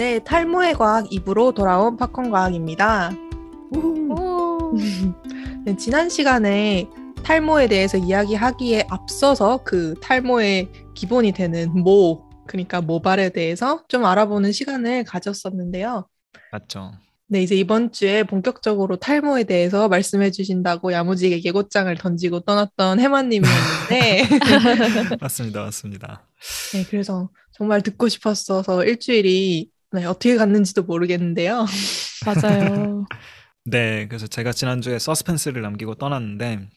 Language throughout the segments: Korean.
네, 탈모의 과학 2부로 돌아온 팝콘 과학입니다. 네, 지난 시간에 탈모에 대해서 이야기하기에 앞서서 그 탈모의 기본이 되는 모, 그러니까 모발에 대해서 좀 알아보는 시간을 가졌었는데요. 맞죠. 네, 이제 이번 주에 본격적으로 탈모에 대해서 말씀해 주신다고 야무지게 예고장을 던지고 떠났던 해마님이었는데 맞습니다. 네, 그래서 정말 듣고 싶었어서 일주일이 어떻게 갔는지도 모르겠는데요. 맞아요. 네, 그래서 제가 지난주에 서스펜스를 남기고 떠났는데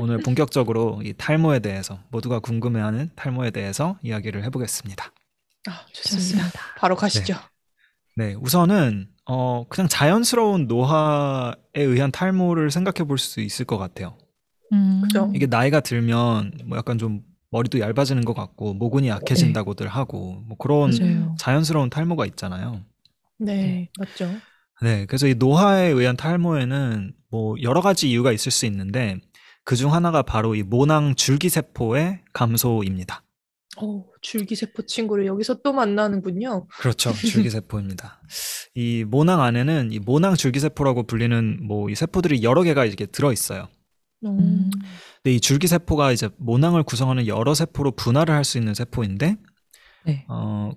오늘 본격적으로 이 탈모에 대해서, 모두가 궁금해하는 탈모에 대해서 이야기를 해보겠습니다. 아, 좋습니다. 바로 가시죠. 네, 우선은 그냥 자연스러운 노화에 의한 탈모를 생각해 볼 수 있을 것 같아요. 그죠? 이게 나이가 들면 뭐 약간 좀 머리도 얇아지는 것 같고 모근이 약해진다고들 하고 뭐 그런 맞아요. 자연스러운 탈모가 있잖아요. 네, 맞죠. 네, 그래서 이 노화에 의한 탈모에는 뭐 여러 가지 이유가 있을 수 있는데 그중 하나가 바로 이 모낭 줄기세포의 감소입니다. 줄기세포 친구를 여기서 또 만나는군요. 그렇죠. 줄기세포입니다. 이 모낭 안에는 이 모낭 줄기세포라고 불리는 뭐 이 세포들이 여러 개가 이렇게 들어있어요. 근데 이 줄기세포가 이제 모낭을 구성하는 여러 세포로 분화를 할 수 있는 세포인데, 네.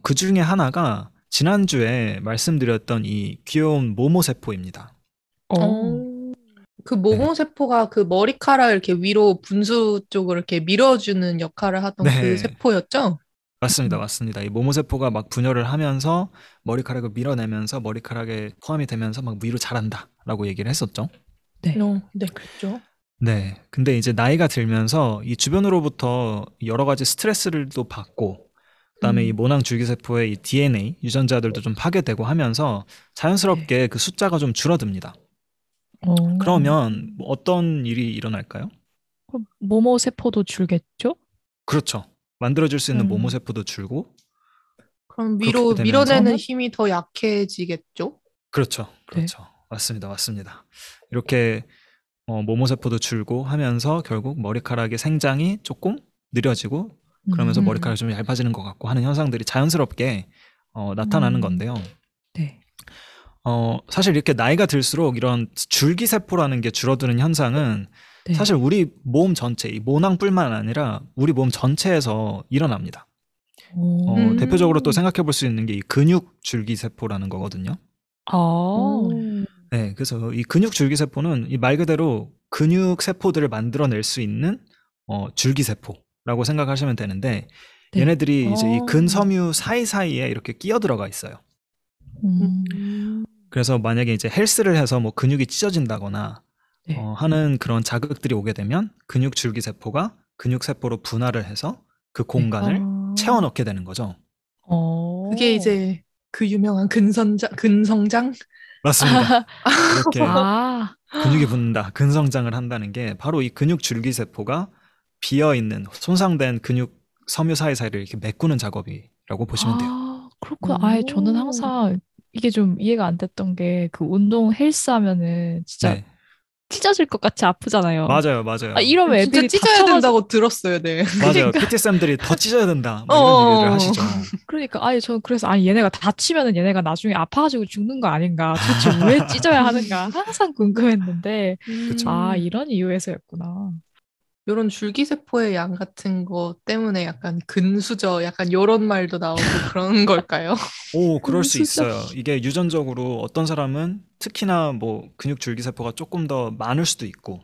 그 중에 하나가 지난주에 말씀드렸던 이 귀여운 모모세포입니다. 그 모모세포가 그 머리카락을 이렇게 위로 분수 쪽으로 이렇게 밀어주는 역할을 하던 그 세포였죠? 맞습니다. 이 모모세포가 막 분열을 하면서 머리카락을 밀어내면서 머리카락에 포함이 되면서 막 위로 자란다라고 얘기를 했었죠? 네, 그렇죠. 네, 근데 이제 나이가 들면서 이 주변으로부터 여러 가지 스트레스를 또 받고 그다음에 이 모낭 줄기세포의 이 DNA 유전자들도 좀 파괴되고 하면서 자연스럽게 그 숫자가 좀 줄어듭니다. 그러면 어떤 일이 일어날까요? 그럼 모모세포도 줄겠죠? 그렇죠. 만들어질 수 있는 모모세포도 줄고 그럼 위로 밀어내는 힘이 더 약해지겠죠? 그렇죠. 네. 맞습니다. 이렇게 모모세포도 줄고 하면서 결국 머리카락의 생장이 조금 느려지고 그러면서 머리카락이 좀 얇아지는 것 같고 하는 현상들이 자연스럽게 나타나는 건데요. 네. 사실 이렇게 나이가 들수록 이런 줄기세포라는 게 줄어드는 현상은 사실 우리 몸 전체, 이 모낭뿐만 아니라 우리 몸 전체에서 일어납니다. 대표적으로 또 생각해 볼 수 있는 게 이 근육 줄기세포라는 거거든요. 네, 그래서 이 근육 줄기세포는 이 말 그대로 근육 세포들을 만들어낼 수 있는 줄기세포라고 생각하시면 되는데 얘네들이 이제 이 근섬유 사이사이에 이렇게 끼어들어가 있어요. 그래서 만약에 이제 헬스를 해서 뭐 근육이 찢어진다거나 하는 그런 자극들이 오게 되면 근육 줄기세포가 근육 세포로 분화를 해서 그 공간을 채워 넣게 되는 거죠. 그게 이제 그 유명한 근성장? 맞습니다. 이렇게 근육이 붙는다, 근성장을 한다는 게 바로 이 근육 줄기세포가 비어있는 손상된 근육 섬유 사이사이를 이렇게 메꾸는 작업이라고 보시면 돼요. 그렇구나. 아예 저는 항상 이게 좀 이해가 안 됐던 게 그 운동 헬스 하면은 진짜 찢어질 것 같이 아프잖아요. 맞아요. 이러면 애들이 진짜 찢어야 된다고 들었어요. 네. 맞아요. PT쌤들이 더 찢어야 된다 뭐 이런 얘기를 하시죠. 그러니까 아니 저는 그래서 얘네가 다치면은 얘네가 나중에 아파가지고 죽는 거 아닌가, 도대체 왜 찢어야 하는가 항상 궁금했는데 이런 이유에서였구나. 이런 줄기세포의 양 같은 거 때문에 약간 근수저, 약간 이런 말도 나오고 그런 걸까요? 그럴 수 있어요. 이게 유전적으로 어떤 사람은 특히나 뭐 근육 줄기세포가 조금 더 많을 수도 있고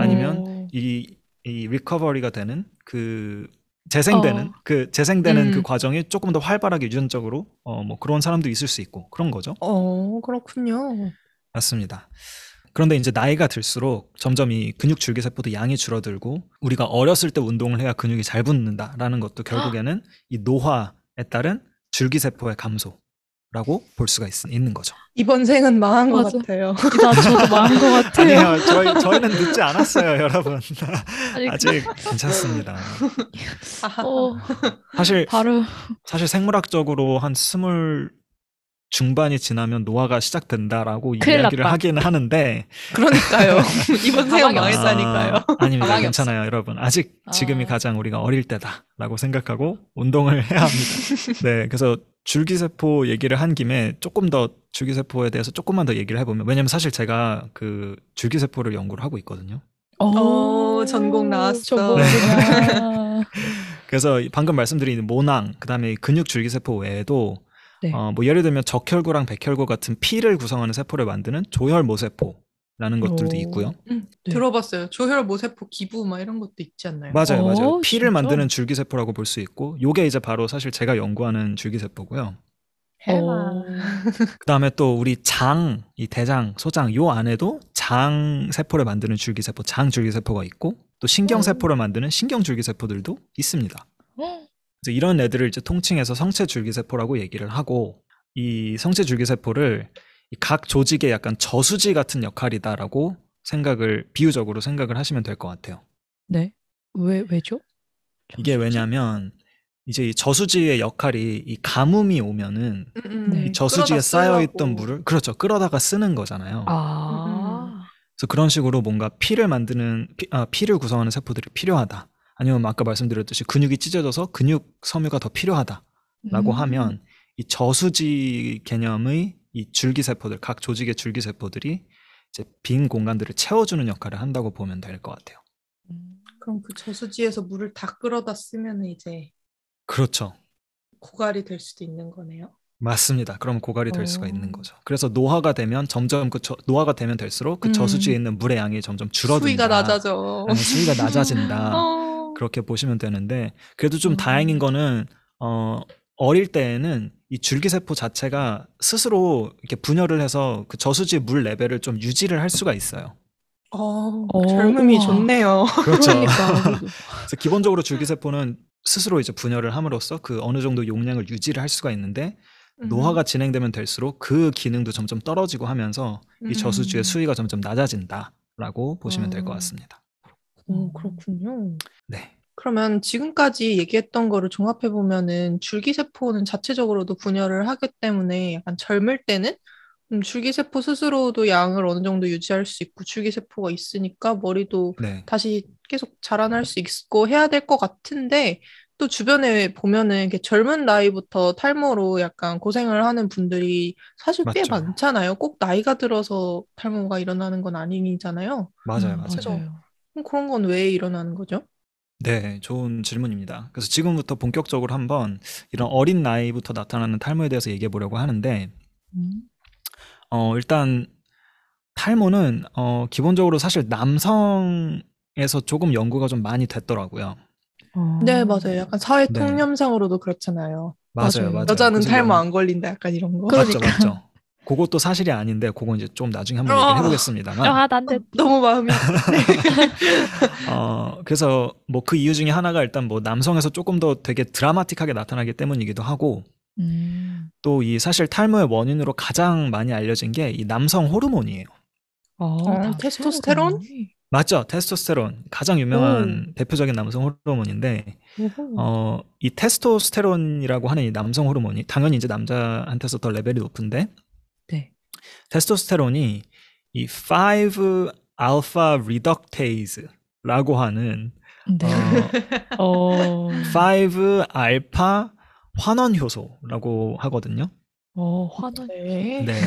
아니면 이 리커버리가 되는 그 재생되는 그 과정이 조금 더 활발하게 유전적으로 뭐 그런 사람도 있을 수 있고 그런 거죠. 그렇군요. 맞습니다. 그런데 이제 나이가 들수록 점점 이 근육 줄기세포도 양이 줄어들고 우리가 어렸을 때 운동을 해야 근육이 잘 붙는다라는 것도 결국에는 이 노화에 따른 줄기세포의 감소라고 볼 수가 있는 거죠. 이번 생은 망한 것 같아요. 저도 망한 것 같아요. 아니요, 저희는 늦지 않았어요, 여러분. 아직 괜찮습니다. 사실 생물학적으로 한 중반이 지나면 노화가 시작된다라고 이야기를 하긴 하는데. 그러니까요. 이번 생각 망했다니까요. 아닙니다. 괜찮아요, 없어. 여러분. 아직 지금이 가장 우리가 어릴 때다라고 생각하고 운동을 해야 합니다. 네, 그래서 줄기세포 얘기를 한 김에 조금 더 줄기세포에 대해서 조금만 더 얘기를 해보면, 왜냐면 사실 제가 그 줄기세포를 연구를 하고 있거든요. 오, 전공 나왔어. 네. 그래서 방금 말씀드린 모낭, 그 다음에 근육 줄기세포 외에도 네. 뭐 예를 들면 적혈구랑 백혈구 같은 피를 구성하는 세포를 만드는 조혈모세포라는 것들도 있고요. 네. 들어봤어요. 조혈모세포 기부 막 이런 것도 있지 않나요? 맞아요, 맞아요. 피를 진짜? 만드는 줄기세포라고 볼 수 있고, 요게 이제 바로 사실 제가 연구하는 줄기세포고요. 그 다음에 또 우리 장, 이 대장, 소장 요 안에도 장세포를 만드는 줄기세포, 장줄기세포가 있고, 또 신경세포를 만드는 신경줄기세포들도 있습니다. 그래서 이런 애들을 이제 통칭해서 성체줄기세포라고 얘기를 하고, 이 성체줄기세포를 각 조직의 약간 저수지 같은 역할이다라고 생각을, 비유적으로 생각을 하시면 될 것 같아요. 네. 왜죠? 이게 왜냐면 이제 이 저수지의 역할이, 이 가뭄이 오면은 이 저수지에 쌓여있던 물을 끌어다가 쓰는 거잖아요. 그래서 그런 식으로 뭔가 피를 만드는, 피를 구성하는 세포들이 필요하다. 아니면 아까 말씀드렸듯이 근육이 찢어져서 근육 섬유가 더 필요하다라고 하면, 이 저수지 개념의 이 줄기세포들, 각 조직의 줄기세포들이 이제 빈 공간들을 채워주는 역할을 한다고 보면 될 것 같아요. 그럼 그 저수지에서 물을 다 끌어다 쓰면 이제 그렇죠. 고갈이 될 수도 있는 거네요. 맞습니다. 그럼 고갈이 될 수가 있는 거죠. 그래서 노화가 되면 점점 노화가 되면 될수록 그 저수지에 있는 물의 양이 점점 줄어든다. 수위가 낮아져. 수위가 낮아진다. 그렇게 보시면 되는데, 그래도 좀 다행인 거는 어릴 때에는 이 줄기세포 자체가 스스로 이렇게 분열을 해서 그 저수지 물 레벨을 좀 유지를 할 수가 있어요. 젊음이 좋네요. 그렇죠. 그러니까. 그래서 기본적으로 줄기세포는 스스로 이제 분열을 함으로써 그 어느 정도 용량을 유지를 할 수가 있는데, 노화가 진행되면 될수록 그 기능도 점점 떨어지고 하면서 이 저수지의 수위가 점점 낮아진다라고 보시면 될 것 같습니다. 그렇군요. 네. 그러면 지금까지 얘기했던 거를 종합해보면은, 줄기세포는 자체적으로도 분열을 하기 때문에 약간 젊을 때는 줄기세포 스스로도 양을 어느 정도 유지할 수 있고, 줄기세포가 있으니까 머리도 네. 다시 계속 자라날 수 있고 해야 될 것 같은데, 또 주변에 보면은 이렇게 젊은 나이부터 탈모로 약간 고생을 하는 분들이 사실 꽤 맞죠. 많잖아요. 꼭 나이가 들어서 탈모가 일어나는 건 아니잖아요. 맞아요. 맞아요. 그런 건 왜 일어나는 거죠? 네, 좋은 질문입니다. 그래서 지금부터 본격적으로 한번 이런 어린 나이부터 나타나는 탈모에 대해서 얘기해 보려고 하는데, 일단 탈모는 기본적으로 사실 남성에서 조금 연구가 좀 많이 됐더라고요. 네, 맞아요. 약간 사회 통념상으로도 네. 그렇잖아요. 맞아요. 여자는 탈모 안 걸린다 약간 이런 거. 그러니까. 맞죠. 그것도 사실이 아닌데, 그건 이제 좀 나중에 한번 얘기를 해보겠습니다만. 난데 너무 마음이 그래서 뭐 그 이유 중에 하나가 일단 뭐 남성에서 조금 더 되게 드라마틱하게 나타나기 때문이기도 하고, 또 이 사실 탈모의 원인으로 가장 많이 알려진 게 이 남성 호르몬이에요. 테스토스테론? 맞죠. 테스토스테론. 가장 유명한 대표적인 남성 호르몬인데, 이 테스토스테론이라고 하는 이 남성 호르몬이 당연히 이제 남자한테서 더 레벨이 높은데, 네. 테스토스테론이 이 5-알파 리덕테이즈라고 하는 5-알파 환원 효소라고 하거든요. 환원. 네. 네.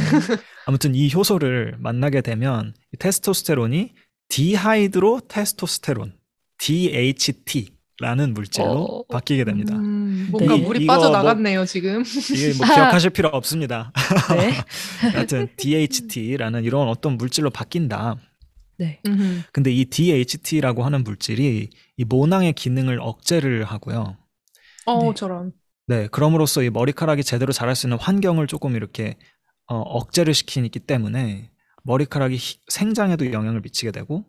아무튼 이 효소를 만나게 되면 테스토스테론이 디하이드로 테스토스테론, DHT라는 물질로 바뀌게 됩니다. 뭔가 물이 빠져나갔네요, 지금. 이게 뭐 기억하실 필요 없습니다. 네. 하여튼 DHT라는 이런 어떤 물질로 바뀐다. 네. 근데 이 DHT라고 하는 물질이 이 모낭의 기능을 억제를 하고요. 네. 저런. 네, 그럼으로써 이 머리카락이 제대로 자랄 수 있는 환경을 조금 이렇게 억제를 시키기 때문에 머리카락이 생장에도 영향을 미치게 되고,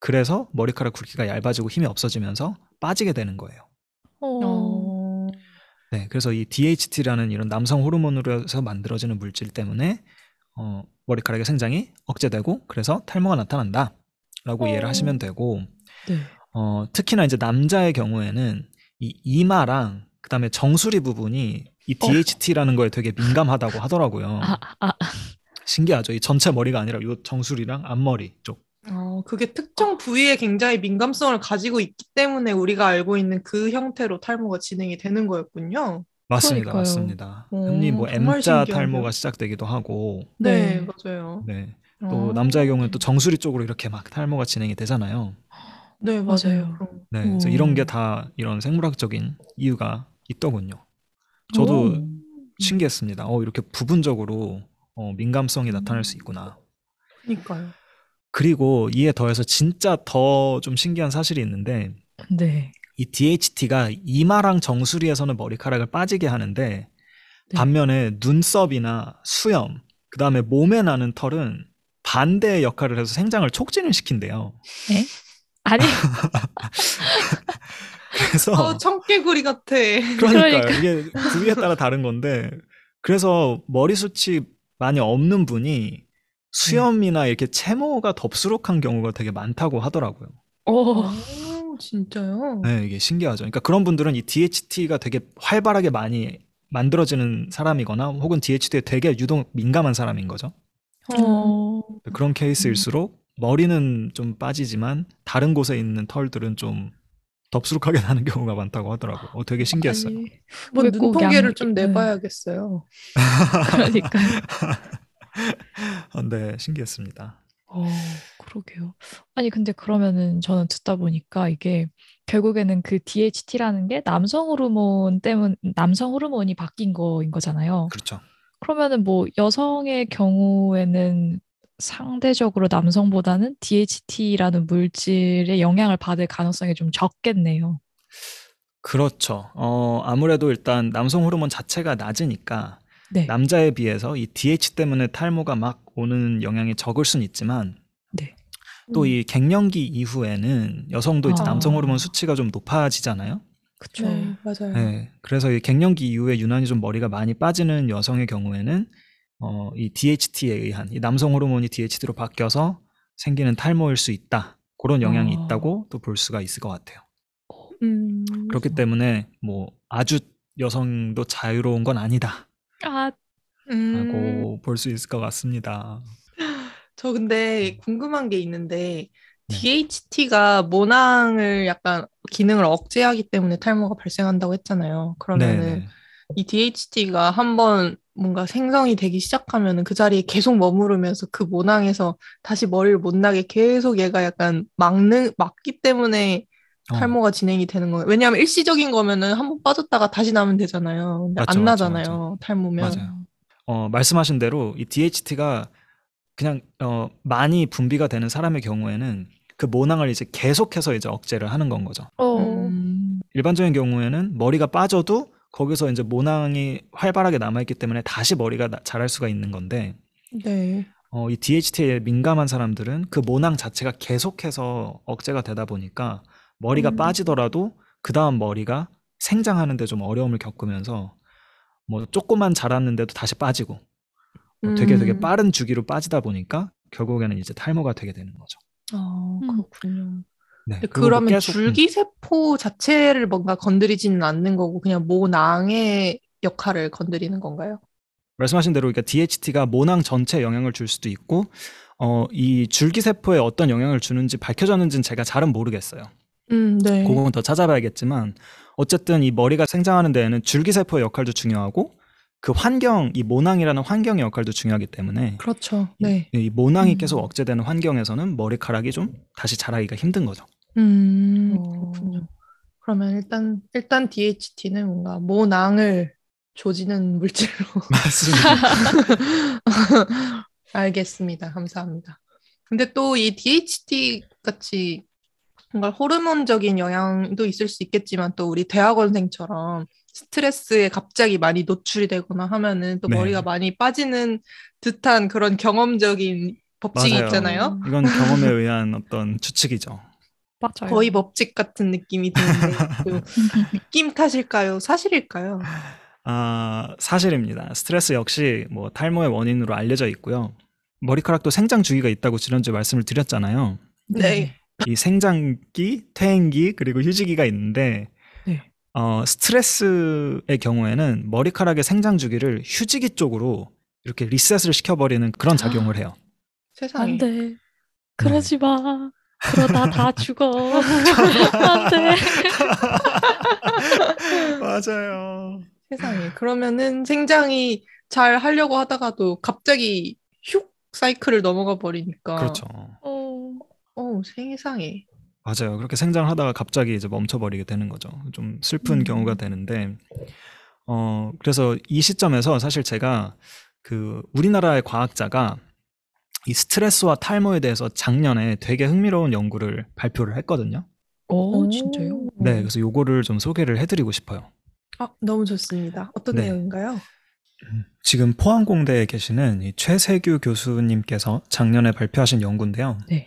그래서 머리카락 굵기가 얇아지고 힘이 없어지면서 빠지게 되는 거예요. 네, 그래서 이 DHT라는 이런 남성 호르몬으로 해서 만들어지는 물질 때문에 머리카락의 생장이 억제되고, 그래서 탈모가 나타난다라고 이해를 하시면 되고, 네. 특히나 이제 남자의 경우에는 이 이마랑 그다음에 정수리 부분이 이 DHT라는 거에 되게 민감하다고 하더라고요. 신기하죠. 이 전체 머리가 아니라 이 정수리랑 앞머리 쪽. 그게 특정 부위에 굉장히 민감성을 가지고 있기 때문에 우리가 알고 있는 그 형태로 탈모가 진행이 되는 거였군요. 맞습니다. 그러니까요. 맞습니다. 흔히 뭐 M자 탈모가 시작되기도 하고. 네, 맞아요. 네. 또 남자의 경우는 또 정수리 쪽으로 이렇게 막 탈모가 진행이 되잖아요. 네, 맞아요. 네, 그래서 이런 게 다 이런 생물학적인 이유가 있더군요. 저도 신기했습니다. 이렇게 부분적으로 민감성이 나타날 수 있구나. 그러니까요. 그리고 이에 더해서 진짜 더 좀 신기한 사실이 있는데, 네. 이 DHT가 이마랑 정수리에서는 머리카락을 빠지게 하는데, 네. 반면에 눈썹이나 수염, 그 다음에 몸에 나는 털은 반대의 역할을 해서 생장을 촉진을 시킨대요. 네? 아니. 그래서. 청개구리 같아. 그러니까요. 이게 부위에 따라 다른 건데, 그래서 머리숱이 많이 없는 분이 수염이나 이렇게 채모가 덥수룩한 경우가 되게 많다고 하더라고요. 오, 진짜요? 네, 이게 신기하죠. 그러니까 그런 분들은 이 DHT가 되게 활발하게 많이 만들어지는 사람이거나 혹은 DHT에 되게 유독 민감한 사람인 거죠. 그런 케이스일수록 머리는 좀 빠지지만 다른 곳에 있는 털들은 좀 덥수룩하게 나는 경우가 많다고 하더라고요. 되게 신기했어요. 아니, 뭐 눈통계를 좀 내봐야겠어요. 그러니까요. 네, 신기했습니다. 그러게요. 아니 근데 그러면은 저는 듣다 보니까 이게 결국에는 그 DHT라는 게 남성 호르몬이 바뀐 거인 거잖아요. 그렇죠. 그러면은 뭐 여성의 경우에는 상대적으로 남성보다는 DHT라는 물질의 영향을 받을 가능성이 좀 적겠네요. 그렇죠. 아무래도 일단 남성 호르몬 자체가 낮으니까 네. 남자에 비해서 이 DHT 때문에 탈모가 막 오는 영향이 적을 순 있지만 네. 또 이 갱년기 이후에는 여성도 이제 남성 호르몬 수치가 좀 높아지잖아요. 그렇죠. 네, 맞아요. 네, 그래서 이 갱년기 이후에 유난히 좀 머리가 많이 빠지는 여성의 경우에는 이 DHT에 의한 이 남성 호르몬이 DHT로 바뀌어서 생기는 탈모일 수 있다. 그런 영향이 있다고 또 볼 수가 있을 것 같아요. 그렇기 때문에 뭐 아주 여성도 자유로운 건 아니다. 라고 볼 수 있을 것 같습니다. 저 근데 궁금한 게 있는데 네. DHT가 모낭을 약간 기능을 억제하기 때문에 탈모가 발생한다고 했잖아요. 그러면은 네네. 이 DHT가 한번 뭔가 생성이 되기 시작하면은 그 자리에 계속 머무르면서 그 모낭에서 다시 머리를 못 나게 계속 얘가 약간 막기 때문에 탈모가 진행이 되는 거예요. 왜냐하면 일시적인 거면은 한번 빠졌다가 다시 나면 되잖아요. 근데 맞죠, 안 나잖아요. 맞죠. 탈모면. 맞아요. 말씀하신 대로 이 DHT가 그냥 많이 분비가 되는 사람의 경우에는 그 모낭을 이제 계속해서 이제 억제를 하는 건 거죠. 일반적인 경우에는 머리가 빠져도 거기서 이제 모낭이 활발하게 남아있기 때문에 다시 머리가 자랄 수가 있는 건데 네. 이 DHT에 민감한 사람들은 그 모낭 자체가 계속해서 억제가 되다 보니까 머리가 빠지더라도 그 다음 머리가 생장하는 데 좀 어려움을 겪으면서 뭐 조금만 자랐는데도 다시 빠지고 되게 빠른 주기로 빠지다 보니까 결국에는 이제 탈모가 되게 되는 거죠. 그렇군요. 네, 그러면 계속, 줄기세포 자체를 뭔가 건드리지는 않는 거고 그냥 모낭의 역할을 건드리는 건가요? 말씀하신 대로 그러니까 DHT가 모낭 전체에 영향을 줄 수도 있고 이 줄기세포에 어떤 영향을 주는지 밝혀졌는지는 제가 잘은 모르겠어요. 네. 그건 더 찾아봐야겠지만 어쨌든 이 머리가 생장하는 데에는 줄기세포의 역할도 중요하고 그 환경, 이 모낭이라는 환경의 역할도 중요하기 때문에 그렇죠. 네. 이 모낭이 계속 억제되는 환경에서는 머리카락이 좀 다시 자라기가 힘든 거죠. 그렇군요. 그러면 일단 DHT는 뭔가 모낭을 조지는 물질로 맞습니다. 알겠습니다. 감사합니다. 근데 또 이 DHT 같이 뭔가 호르몬적인 영향도 있을 수 있겠지만 또 우리 대학원생처럼 스트레스에 갑자기 많이 노출이 되거나 하면은 또 네. 머리가 많이 빠지는 듯한 그런 경험적인 법칙이 맞아요. 있잖아요. 이건 경험에 의한 어떤 추측이죠. 맞아요. 거의 법칙 같은 느낌이 드는데 느낌 탓일까요? 사실일까요? 사실입니다. 스트레스 역시 뭐 탈모의 원인으로 알려져 있고요. 머리카락도 생장 주기가 있다고 지난주에 말씀을 드렸잖아요. 네. 이 생장기, 퇴행기, 그리고 휴지기가 있는데 네. 스트레스의 경우에는 머리카락의 생장 주기를 휴지기 쪽으로 이렇게 리셋을 시켜버리는 그런 작용을 해요. 세상에. 안 돼. 그러지 마. 그러다 다 죽어. 안 돼. 맞아요. 세상에. 그러면은 생장이 잘 하려고 하다가도 갑자기 슉 사이클을 넘어가 버리니까. 그렇죠. 세상에. 맞아요. 그렇게 생장하다가 갑자기 이제 멈춰버리게 되는 거죠. 좀 슬픈 경우가 되는데, 그래서 이 시점에서 사실 제가 그 우리나라의 과학자가 이 스트레스와 탈모에 대해서 작년에 되게 흥미로운 연구를 발표를 했거든요. 진짜요? 네, 그래서 요거를 좀 소개를 해드리고 싶어요. 너무 좋습니다. 어떤 내용인가요? 지금 포항공대에 계시는 이 최세규 교수님께서 작년에 발표하신 연구인데요. 네.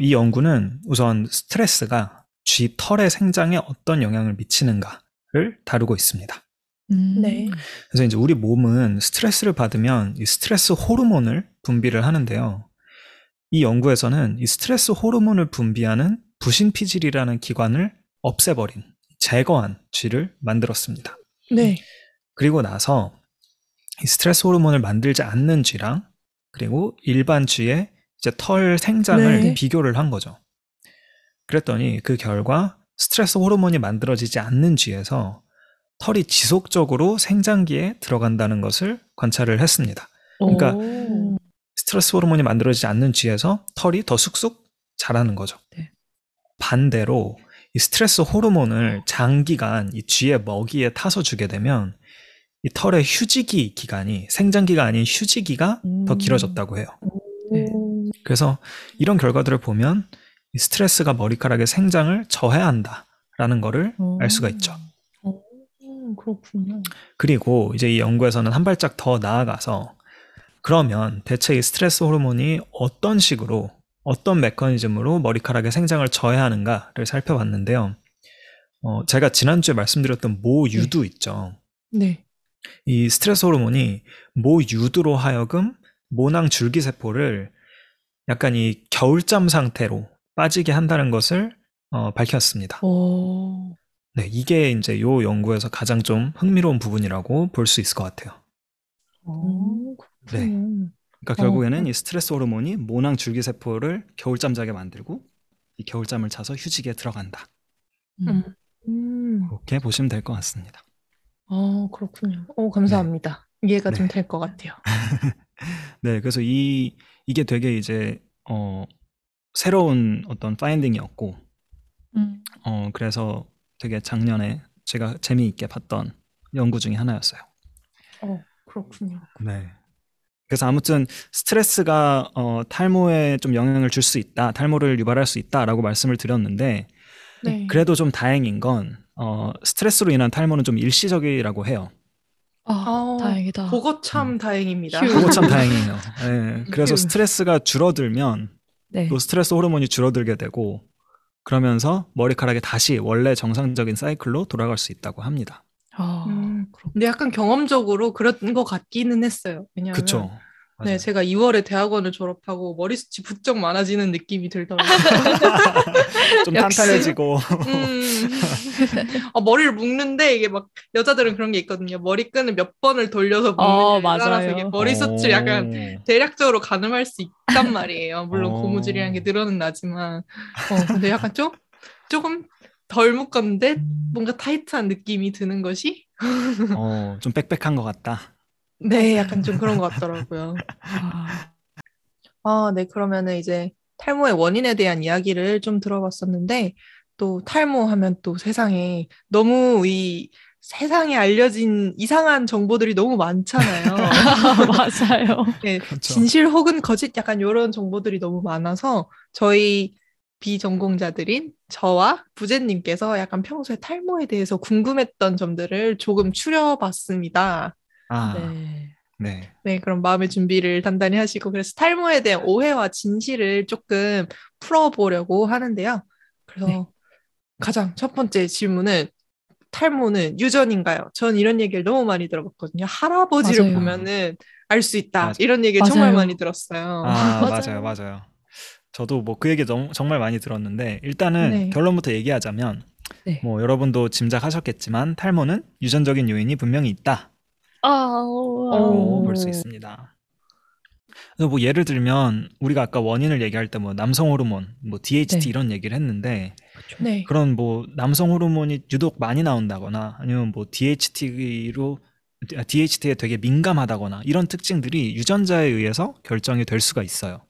이 연구는 우선 스트레스가 쥐 털의 생장에 어떤 영향을 미치는가를 다루고 있습니다. 네. 그래서 이제 우리 몸은 스트레스를 받으면 이 스트레스 호르몬을 분비를 하는데요. 이 연구에서는 이 스트레스 호르몬을 분비하는 부신피질이라는 기관을 없애버린, 제거한 쥐를 만들었습니다. 네. 그리고 나서 이 스트레스 호르몬을 만들지 않는 쥐랑 그리고 일반 쥐의 이제 털 생장을 비교를 한 거죠. 그랬더니 그 결과 스트레스 호르몬이 만들어지지 않는 쥐에서 털이 지속적으로 생장기에 들어간다는 것을 관찰을 했습니다. 그러니까 스트레스 호르몬이 만들어지지 않는 쥐에서 털이 더 쑥쑥 자라는 거죠. 네. 반대로 이 스트레스 호르몬을 장기간 이 쥐의 먹이에 타서 주게 되면 이 털의 휴지기 기간이 생장기가 아닌 휴지기가 더 길어졌다고 해요. 네. 그래서 이런 결과들을 보면 스트레스가 머리카락의 생장을 저해한다라는 거를 알 수가 있죠. 그렇군요. 그리고 이제 이 연구에서는 한 발짝 더 나아가서 그러면 대체 이 스트레스 호르몬이 어떤 식으로 어떤 메커니즘으로 머리카락의 생장을 저해하는가를 살펴봤는데요. 제가 지난주에 말씀드렸던 모유두 있죠. 네. 이 스트레스 호르몬이 모유두로 하여금 모낭 줄기세포를 약간 이 겨울잠 상태로 빠지게 한다는 것을 밝혔습니다. 네, 이게 이제 요 연구에서 가장 좀 흥미로운 부분이라고 볼 수 있을 것 같아요. 네. 그러니까 결국에는 이 스트레스 호르몬이 모낭 줄기세포를 겨울잠 자게 만들고 이 겨울잠을 자서 휴지기에 들어간다. 그렇게 보시면 될 것 같습니다. 그렇군요. 감사합니다. 네. 이해가 좀 될 것 같아요. 네, 그래서 이게 되게 이제 새로운 어떤 파인딩이었고, 그래서 되게 작년에 제가 재미있게 봤던 연구 중에 하나였어요. 그렇군요. 네. 그래서 아무튼 스트레스가 탈모에 좀 영향을 줄 수 있다, 탈모를 유발할 수 있다라고 말씀을 드렸는데, 그래도 좀 다행인 건 스트레스로 인한 탈모는 좀 일시적이라고 해요. 다행이다. 그거 참 다행입니다. 그거 참 다행이에요. 네, 그래서 스트레스가 줄어들면 또 스트레스 호르몬이 줄어들게 되고 그러면서 머리카락이 다시 원래 정상적인 사이클로 돌아갈 수 있다고 합니다. 근데 약간 경험적으로 그런 것 같기는 했어요. 왜냐하면 그쵸. 네, 제가 2월에 대학원을 졸업하고 머리숱이 부쩍 많아지는 느낌이 들더라고요. 좀 탄탄해지고. 머리를 묶는데 이게 막 여자들은 그런 게 있거든요. 머리끈을 몇 번을 돌려서 묶는 게 따라서 이게 머리숱을 약간 대략적으로 가늠할 수 있단 말이에요. 물론 고무줄이라는 게 늘어는 나지만. 근데 약간 조금 덜 묶었는데 뭔가 타이트한 느낌이 드는 것이. 좀 빽빽한 것 같다. 네, 약간 좀 그런 것 같더라고요. 네, 그러면은 이제 탈모의 원인에 대한 이야기를 좀 들어봤었는데, 또 탈모하면 또 세상에 너무 이 세상에 알려진 이상한 정보들이 너무 많잖아요. 맞아요. 네, 그렇죠. 진실 혹은 거짓 약간 이런 정보들이 너무 많아서 저희 비전공자들인 저와 부제님께서 약간 평소에 탈모에 대해서 궁금했던 점들을 조금 추려봤습니다. 네, 그럼 마음의 준비를 단단히 하시고 그래서 탈모에 대한 오해와 진실을 조금 풀어보려고 하는데요. 그래서 가장 첫 번째 질문은 탈모는 유전인가요? 전 이런 얘기를 너무 많이 들어봤거든요. 할아버지를 보면은 알 수 있다. 이런 얘기를 정말 많이 들었어요. 맞아요. 저도 뭐 그 얘기 정말 많이 들었는데 일단은 결론부터 얘기하자면 네. 뭐 여러분도 짐작하셨겠지만 탈모는 유전적인 요인이 분명히 있다. 라고 볼 수 있습니다. 그래서 뭐 예를 들면 우리가 아까 원인을 얘기할 때 뭐 남성 호르몬, 뭐 DHT 네. 이런 얘기를 했는데 네. 그런 뭐 남성 호르몬이 유독 많이 나온다거나 아니면 뭐 DHT에 되게 민감하다거나 이런 특징들이 유전자에 의해서 결정이 될 수가 있어요.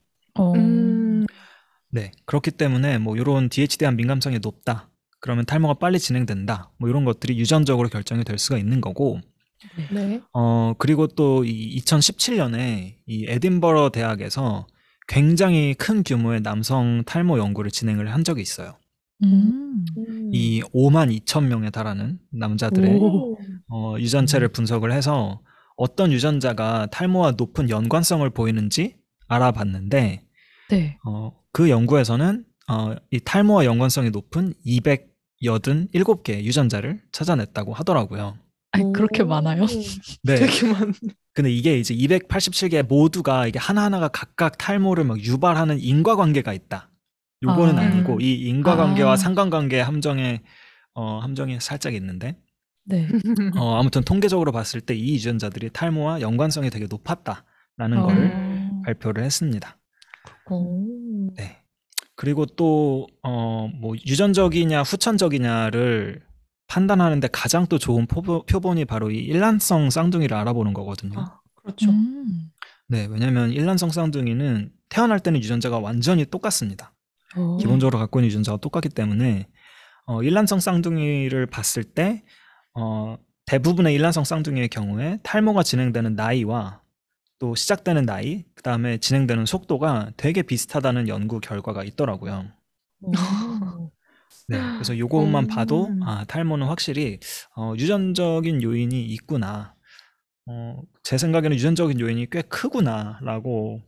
네, 그렇기 때문에 뭐 이런 DHT에 대한 민감성이 높다. 그러면 탈모가 빨리 진행된다. 뭐 이런 것들이 유전적으로 결정이 될 수가 있는 거고. 네. 그리고 또 이 2017년에 이 에딘버러 대학에서 굉장히 큰 규모의 남성 탈모 연구를 진행을 한 적이 있어요. 이 52,000명에 달하는 남자들의 유전체를 분석을 해서 어떤 유전자가 탈모와 높은 연관성을 보이는지 알아봤는데 네. 그 연구에서는 이 탈모와 연관성이 높은 287개의 유전자를 찾아냈다고 하더라고요. 아니, 그렇게 많아요? 네. 되게 많네. 근데 이게 이제 287개 모두가 이게 하나하나가 각각 탈모를 막 유발하는 인과관계가 있다. 요거는 아니고 이 인과관계와 상관관계의 함정이 살짝 있는데 네. 아무튼 통계적으로 봤을 때 이 유전자들이 탈모와 연관성이 되게 높았다라는 걸 발표를 했습니다. 네. 그리고 또 뭐 유전적이냐 후천적이냐를 판단하는데 가장 또 좋은 표본이 바로 이 일란성 쌍둥이를 알아보는 거거든요. 그렇죠. 네, 왜냐하면 일란성 쌍둥이는 태어날 때는 유전자가 완전히 똑같습니다. 기본적으로 갖고 있는 유전자가 똑같기 때문에 일란성 쌍둥이를 봤을 때 대부분의 일란성 쌍둥이의 경우에 탈모가 진행되는 나이와 또 시작되는 나이, 그 다음에 진행되는 속도가 되게 비슷하다는 연구 결과가 있더라고요. 네, 그래서 요것만 봐도 탈모는 확실히 유전적인 요인이 있구나. 제 생각에는 유전적인 요인이 꽤 크구나라고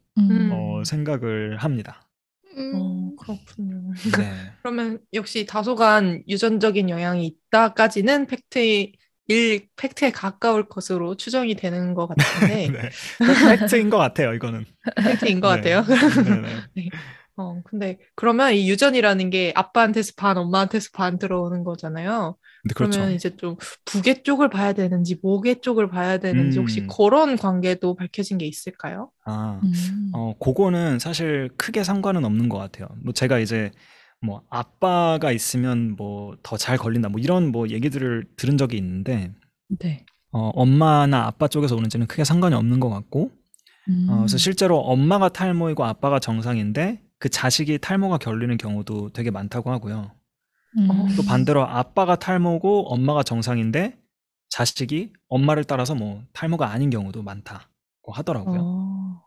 생각을 합니다. 그렇군요. 네. 그러면 역시 다소간 유전적인 영향이 있다까지는 팩트에 가까울 것으로 추정이 되는 것 같은데 네. 팩트인 것 같아요. 이거는 팩트인 것 네. 같아요. 네. 근데 그러면 이 유전이라는 게 아빠한테서 반, 엄마한테서 반 들어오는 거잖아요. 네, 그렇죠. 그러면 이제 좀 부계 쪽을 봐야 되는지 모계 쪽을 봐야 되는지 혹시 그런 관계도 밝혀진 게 있을까요? 그거는 사실 크게 상관은 없는 것 같아요. 뭐 제가 이제 뭐 아빠가 있으면 뭐 더 잘 걸린다 뭐 이런 뭐 얘기들을 들은 적이 있는데 네. 엄마나 아빠 쪽에서 오는지는 크게 상관이 없는 것 같고 그래서 실제로 엄마가 탈모이고 아빠가 정상인데 그 자식이 탈모가 걸리는 경우도 되게 많다고 하고요. 또 반대로 아빠가 탈모고 엄마가 정상인데 자식이 엄마를 따라서 뭐 탈모가 아닌 경우도 많다고 하더라고요.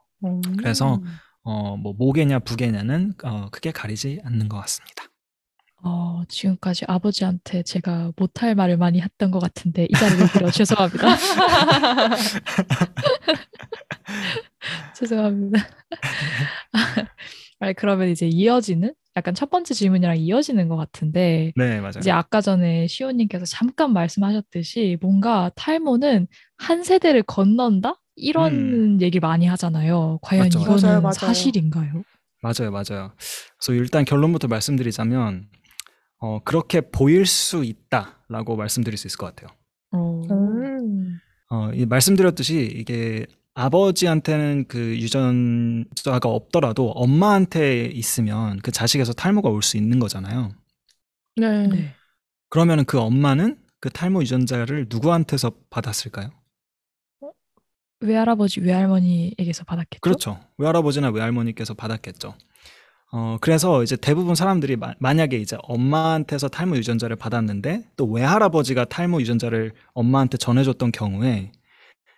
그래서 뭐 모계냐 부계냐는 크게 가리지 않는 것 같습니다. 지금까지 아버지한테 제가 못할 말을 많이 했던 것 같은데 이 자리를 빌어 죄송합니다. 죄송합니다. 아니, 그러면 이제 이어지는 약간 첫 번째 질문이랑 이어지는 것 같은데 네, 맞아요. 이제 아까 전에 시오님께서 잠깐 말씀하셨듯이 뭔가 탈모는 한 세대를 건넌다? 이런 얘기를 많이 하잖아요. 과연 맞죠. 이거는 맞아요. 사실인가요? 맞아요. 그래서 일단 결론부터 말씀드리자면 그렇게 보일 수 있다라고 말씀드릴 수 있을 것 같아요. 말씀드렸듯이 이게 아버지한테는 그 유전자가 없더라도 엄마한테 있으면 그 자식에서 탈모가 올 수 있는 거잖아요. 네. 그러면 그 엄마는 그 탈모 유전자를 누구한테서 받았을까요? 외할아버지, 외할머니에게서 받았겠죠? 그렇죠. 외할아버지나 외할머니께서 받았겠죠. 그래서 이제 대부분 사람들이 만약에 이제 엄마한테서 탈모 유전자를 받았는데 또 외할아버지가 탈모 유전자를 엄마한테 전해줬던 경우에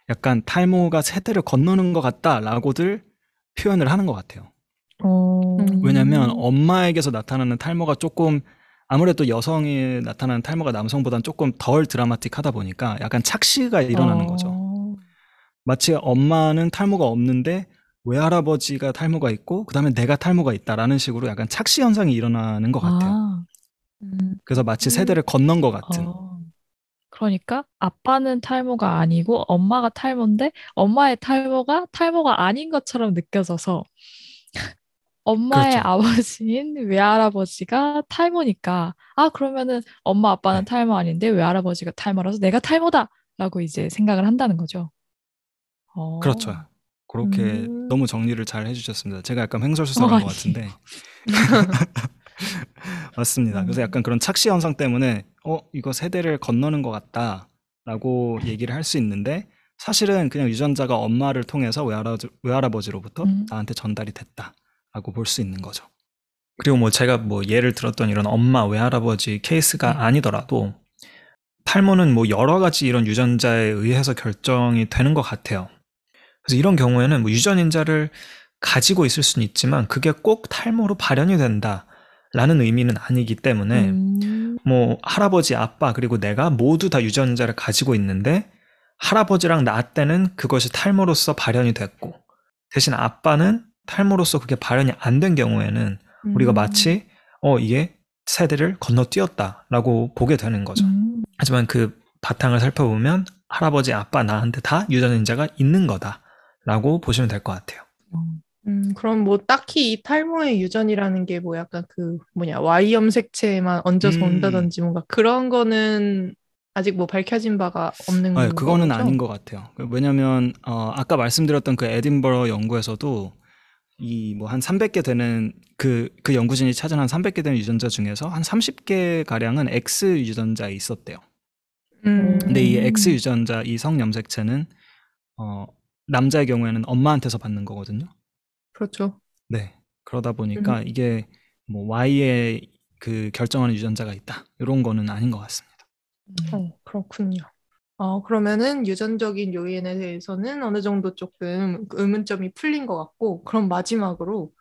약간 탈모가 세대를 건너는 것 같다라고들 표현을 하는 것 같아요. 왜냐하면 엄마에게서 나타나는 탈모가 조금 아무래도 여성이 나타나는 탈모가 남성보다는 조금 덜 드라마틱하다 보니까 약간 착시가 일어나는 거죠. 마치 엄마는 탈모가 없는데 외할아버지가 탈모가 있고 그 다음에 내가 탈모가 있다라는 식으로 약간 착시 현상이 일어나는 것 같아요. 그래서 마치 세대를 건넌 것 같은. 그러니까 아빠는 탈모가 아니고 엄마가 탈모인데 엄마의 탈모가 아닌 것처럼 느껴져서 엄마의 그렇죠. 아버지인 외할아버지가 탈모니까 아 그러면은 엄마 아빠는 탈모 아닌데 외할아버지가 탈모라서 내가 탈모다 라고 이제 생각을 한다는 거죠. 그렇죠. 그렇게 너무 정리를 잘 해주셨습니다. 제가 약간 횡설수설한 것 같은데 맞습니다. 그래서 약간 그런 착시 현상 때문에 이거 세대를 건너는 것 같다라고 얘기를 할 수 있는데 사실은 그냥 유전자가 엄마를 통해서 외할아버지로부터 나한테 전달이 됐다라고 볼 수 있는 거죠. 그리고 뭐 제가 뭐 예를 들었던 이런 엄마 외할아버지 케이스가 아니더라도 탈모는 뭐 여러 가지 이런 유전자에 의해서 결정이 되는 것 같아요. 그래서 이런 경우에는 뭐 유전인자를 가지고 있을 수는 있지만 그게 꼭 탈모로 발현이 된다라는 의미는 아니기 때문에 뭐 할아버지, 아빠 그리고 내가 모두 다 유전자를 가지고 있는데 할아버지랑 나 때는 그것이 탈모로서 발현이 됐고 대신 아빠는 탈모로서 그게 발현이 안 된 경우에는 우리가 마치 이게 세대를 건너뛰었다라고 보게 되는 거죠. 하지만 그 바탕을 살펴보면 할아버지, 아빠, 나한테 다 유전인자가 있는 거다라고 보시면 될 것 같아요. 그럼 뭐 딱히 이 탈모의 유전이라는 게 뭐 약간 그 Y 염색체에만 얹어서 온다든지 뭔가 그런 거는 아직 뭐 밝혀진 바가 없는 거죠? 그거는 아닌 것 같아요. 왜냐하면 아까 말씀드렸던 그 에딘버러 연구에서도 이 뭐 한 300개 되는 그 연구진이 찾은 한 300개 되는 유전자 중에서 한 30개 가량은 X 유전자에 있었대요. 근데 이 X 유전자 이 성염색체는 남자의 경우에는 엄마한테서 받는 거거든요. 그렇죠. 네. 그러다 보니까 이게 뭐 Y에 그 결정하는 유전자가 있다. 이런 거는 아닌 것 같습니다. 그렇군요. 그러면은 유전적인 요인에 대해서는 어느 정도 조금 의문점이 풀린 것 같고, 그럼 마지막으로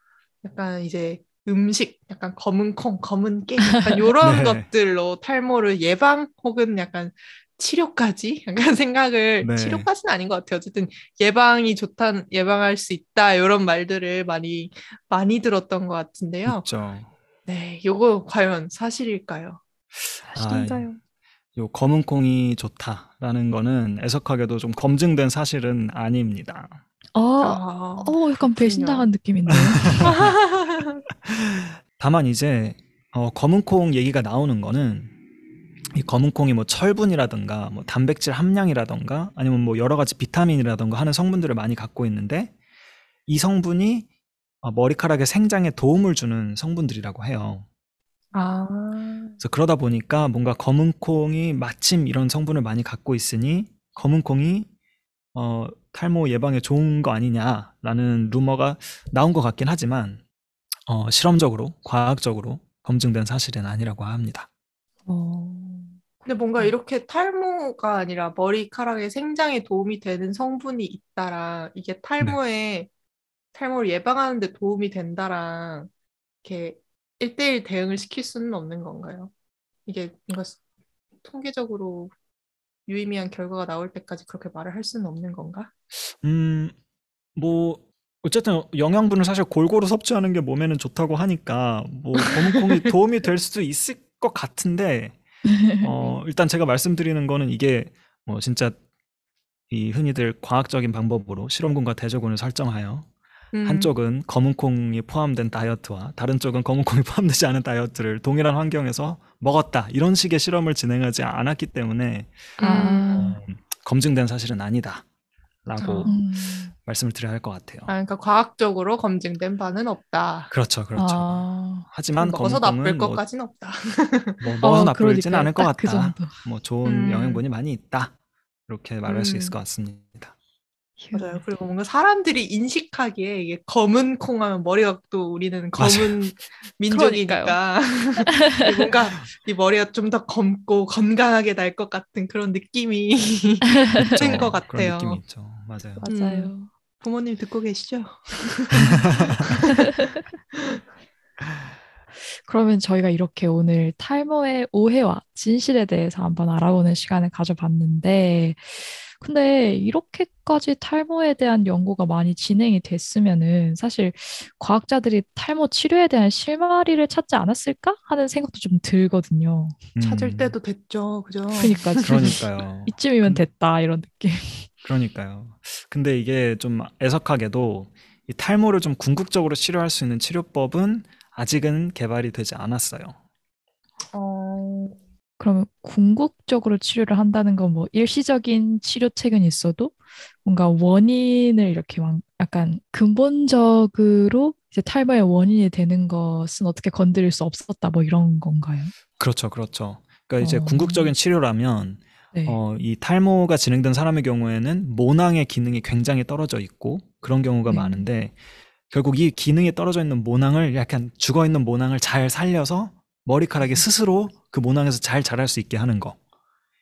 약간 이제 음식, 약간 검은 콩, 검은 깨, 약간 이런 네. 것들로 탈모를 예방 혹은 약간 치료까지 약간 생각을 네. 치료까지는 아닌 것 같아요. 어쨌든 예방이 좋다, 예방할 수 있다 이런 말들을 많이 들었던 것 같은데요. 그렇죠. 네, 요거 과연 사실일까요? 사실인가요? 요 검은 콩이 좋다라는 거는 애석하게도 좀 검증된 사실은 아닙니다. 약간 배신당한 느낌인데요. 다만 이제 검은 콩 얘기가 나오는 거는 이 검은 콩이 뭐 철분이라든가 뭐 단백질 함량이라든가 아니면 뭐 여러 가지 비타민이라든가 하는 성분들을 많이 갖고 있는데 이 성분이 머리카락의 생장에 도움을 주는 성분들이라고 해요. 그래서 그러다 보니까 뭔가 검은 콩이 마침 이런 성분을 많이 갖고 있으니 검은 콩이 탈모 예방에 좋은 거 아니냐라는 루머가 나온 것 같긴 하지만 실험적으로 과학적으로 검증된 사실은 아니라고 합니다. 근데 뭔가 이렇게 탈모가 아니라 머리카락의 생장에 도움이 되는 성분이 있다랑 이게 네. 탈모를 예방하는 데 도움이 된다랑 이렇게 1:1 대응을 시킬 수는 없는 건가요? 이게 뭔가 통계적으로 유의미한 결과가 나올 때까지 그렇게 말을 할 수는 없는 건가? 뭐 어쨌든 영양분을 사실 골고루 섭취하는 게 몸에는 좋다고 하니까 뭐 검은콩이 도움이 될 수도 있을 것 같은데 일단 제가 말씀드리는 거는 이게 뭐 진짜 이 흔히들 과학적인 방법으로 실험군과 대조군을 설정하여 한쪽은 검은콩이 포함된 다이어트와 다른 쪽은 검은콩이 포함되지 않은 다이어트를 동일한 환경에서 먹었다 이런 식의 실험을 진행하지 않았기 때문에 검증된 사실은 아니다 라고 말씀을 드려야 할 것 같아요. 그러니까 과학적으로 검증된 바는 없다. 그렇죠. 하지만 먹어서 나쁠 것까지는 없다. 먹어서 나쁠지는 않을 것 같다. 뭐 좋은 영양분이 많이 있다. 이렇게 말할 수 있을 것 같습니다. 맞아요. 그리고 뭔가 사람들이 인식하기에 이게 검은 콩하면 머리가 또 우리는 검은 민족이니까 뭔가 이 머리가 좀 더 검고 건강하게 날 것 같은 그런 느낌이 있는 것 같아요. 그런 느낌이 있죠. 맞아요. 부모님 듣고 계시죠? 그러면 저희가 이렇게 오늘 탈모의 오해와 진실에 대해서 한번 알아보는 시간을 가져봤는데 근데 이렇게까지 탈모에 대한 연구가 많이 진행이 됐으면은 사실 과학자들이 탈모 치료에 대한 실마리를 찾지 않았을까 하는 생각도 좀 들거든요. 찾을 때도 됐죠. 그죠? 그러니까요. 이쯤이면 됐다 이런 느낌. 그러니까요. 근데 이게 좀 애석하게도 이 탈모를 좀 궁극적으로 치료할 수 있는 치료법은 아직은 개발이 되지 않았어요. 그러면 궁극적으로 치료를 한다는 건 뭐 일시적인 치료책은 있어도 뭔가 원인을 이렇게 약간 근본적으로 이제 탈모의 원인이 되는 것은 어떻게 건드릴 수 없었다 뭐 이런 건가요? 그렇죠, 그렇죠. 그러니까 이제 궁극적인 치료라면 네. 이 탈모가 진행된 사람의 경우에는 모낭의 기능이 굉장히 떨어져 있고 그런 경우가 네. 많은데 결국 이 기능이 떨어져 있는 모낭을 약간 죽어있는 모낭을 잘 살려서 머리카락이 스스로 그 모낭에서 잘 자랄 수 있게 하는 거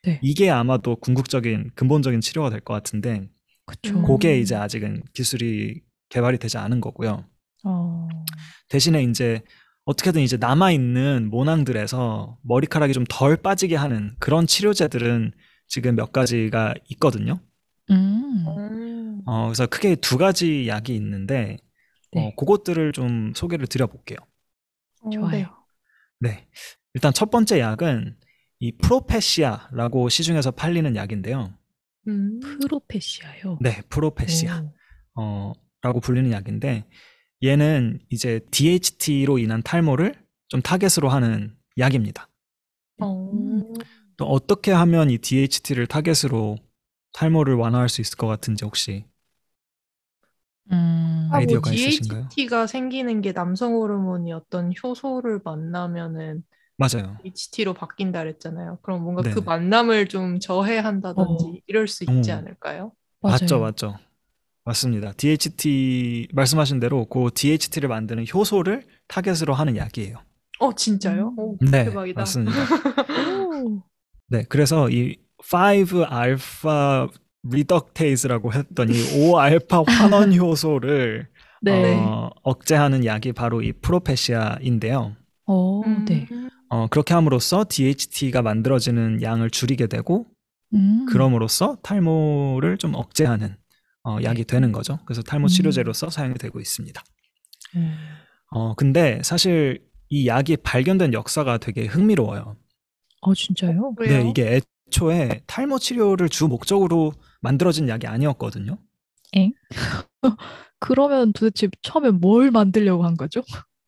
네. 이게 아마도 궁극적인 근본적인 치료가 될 것 같은데 그쵸. 그게 이제 아직은 기술이 개발이 되지 않은 거고요. 대신에 이제 어떻게든 이제 남아있는 모낭들에서 머리카락이 좀 덜 빠지게 하는 그런 치료제들은 지금 몇 가지가 있거든요. 그래서 크게 두 가지 약이 있는데 네. 그것들을 좀 소개를 드려볼게요. 좋아요. 네, 일단 첫 번째 약은 이 프로페시아라고 시중에서 팔리는 약인데요. 프로페시아요? 네, 프로페시아라고 불리는 약인데 얘는 이제 DHT로 인한 탈모를 좀 타겟으로 하는 약입니다. 또 어떻게 하면 이 DHT를 타겟으로 탈모를 완화할 수 있을 것 같은지 혹시 아이디어가 있으신가요? DHT가 생기는 게 남성 호르몬이 어떤 효소를 만나면은 맞아요. DHT로 바뀐다 그랬잖아요. 그럼 뭔가 네네. 그 만남을 좀 저해한다든지 이럴 수 있지 않을까요? 맞아요. 맞죠. 맞습니다. DHT 말씀하신 대로 그 DHT를 만드는 효소를 타겟으로 하는 약이에요. 진짜요? 네, 대박이다. 맞습니다. 네, 그래서 이 5-알파 리덕테이스라고 했던 이 5-알파 환원 효소를 네. 억제하는 약이 바로 이 프로페시아인데요. 네. 그렇게 함으로써 DHT가 만들어지는 양을 줄이게 되고 그럼으로써 탈모를 좀 억제하는 약이 되는 거죠. 그래서 탈모 치료제로서 사용이 되고 있습니다. 근데 사실 이 약이 발견된 역사가 되게 흥미로워요. 진짜요? 왜요? 네, 이게 애초에 탈모 치료를 주 목적으로 만들어진 약이 아니었거든요. 그러면 도대체 처음에 뭘 만들려고 한 거죠?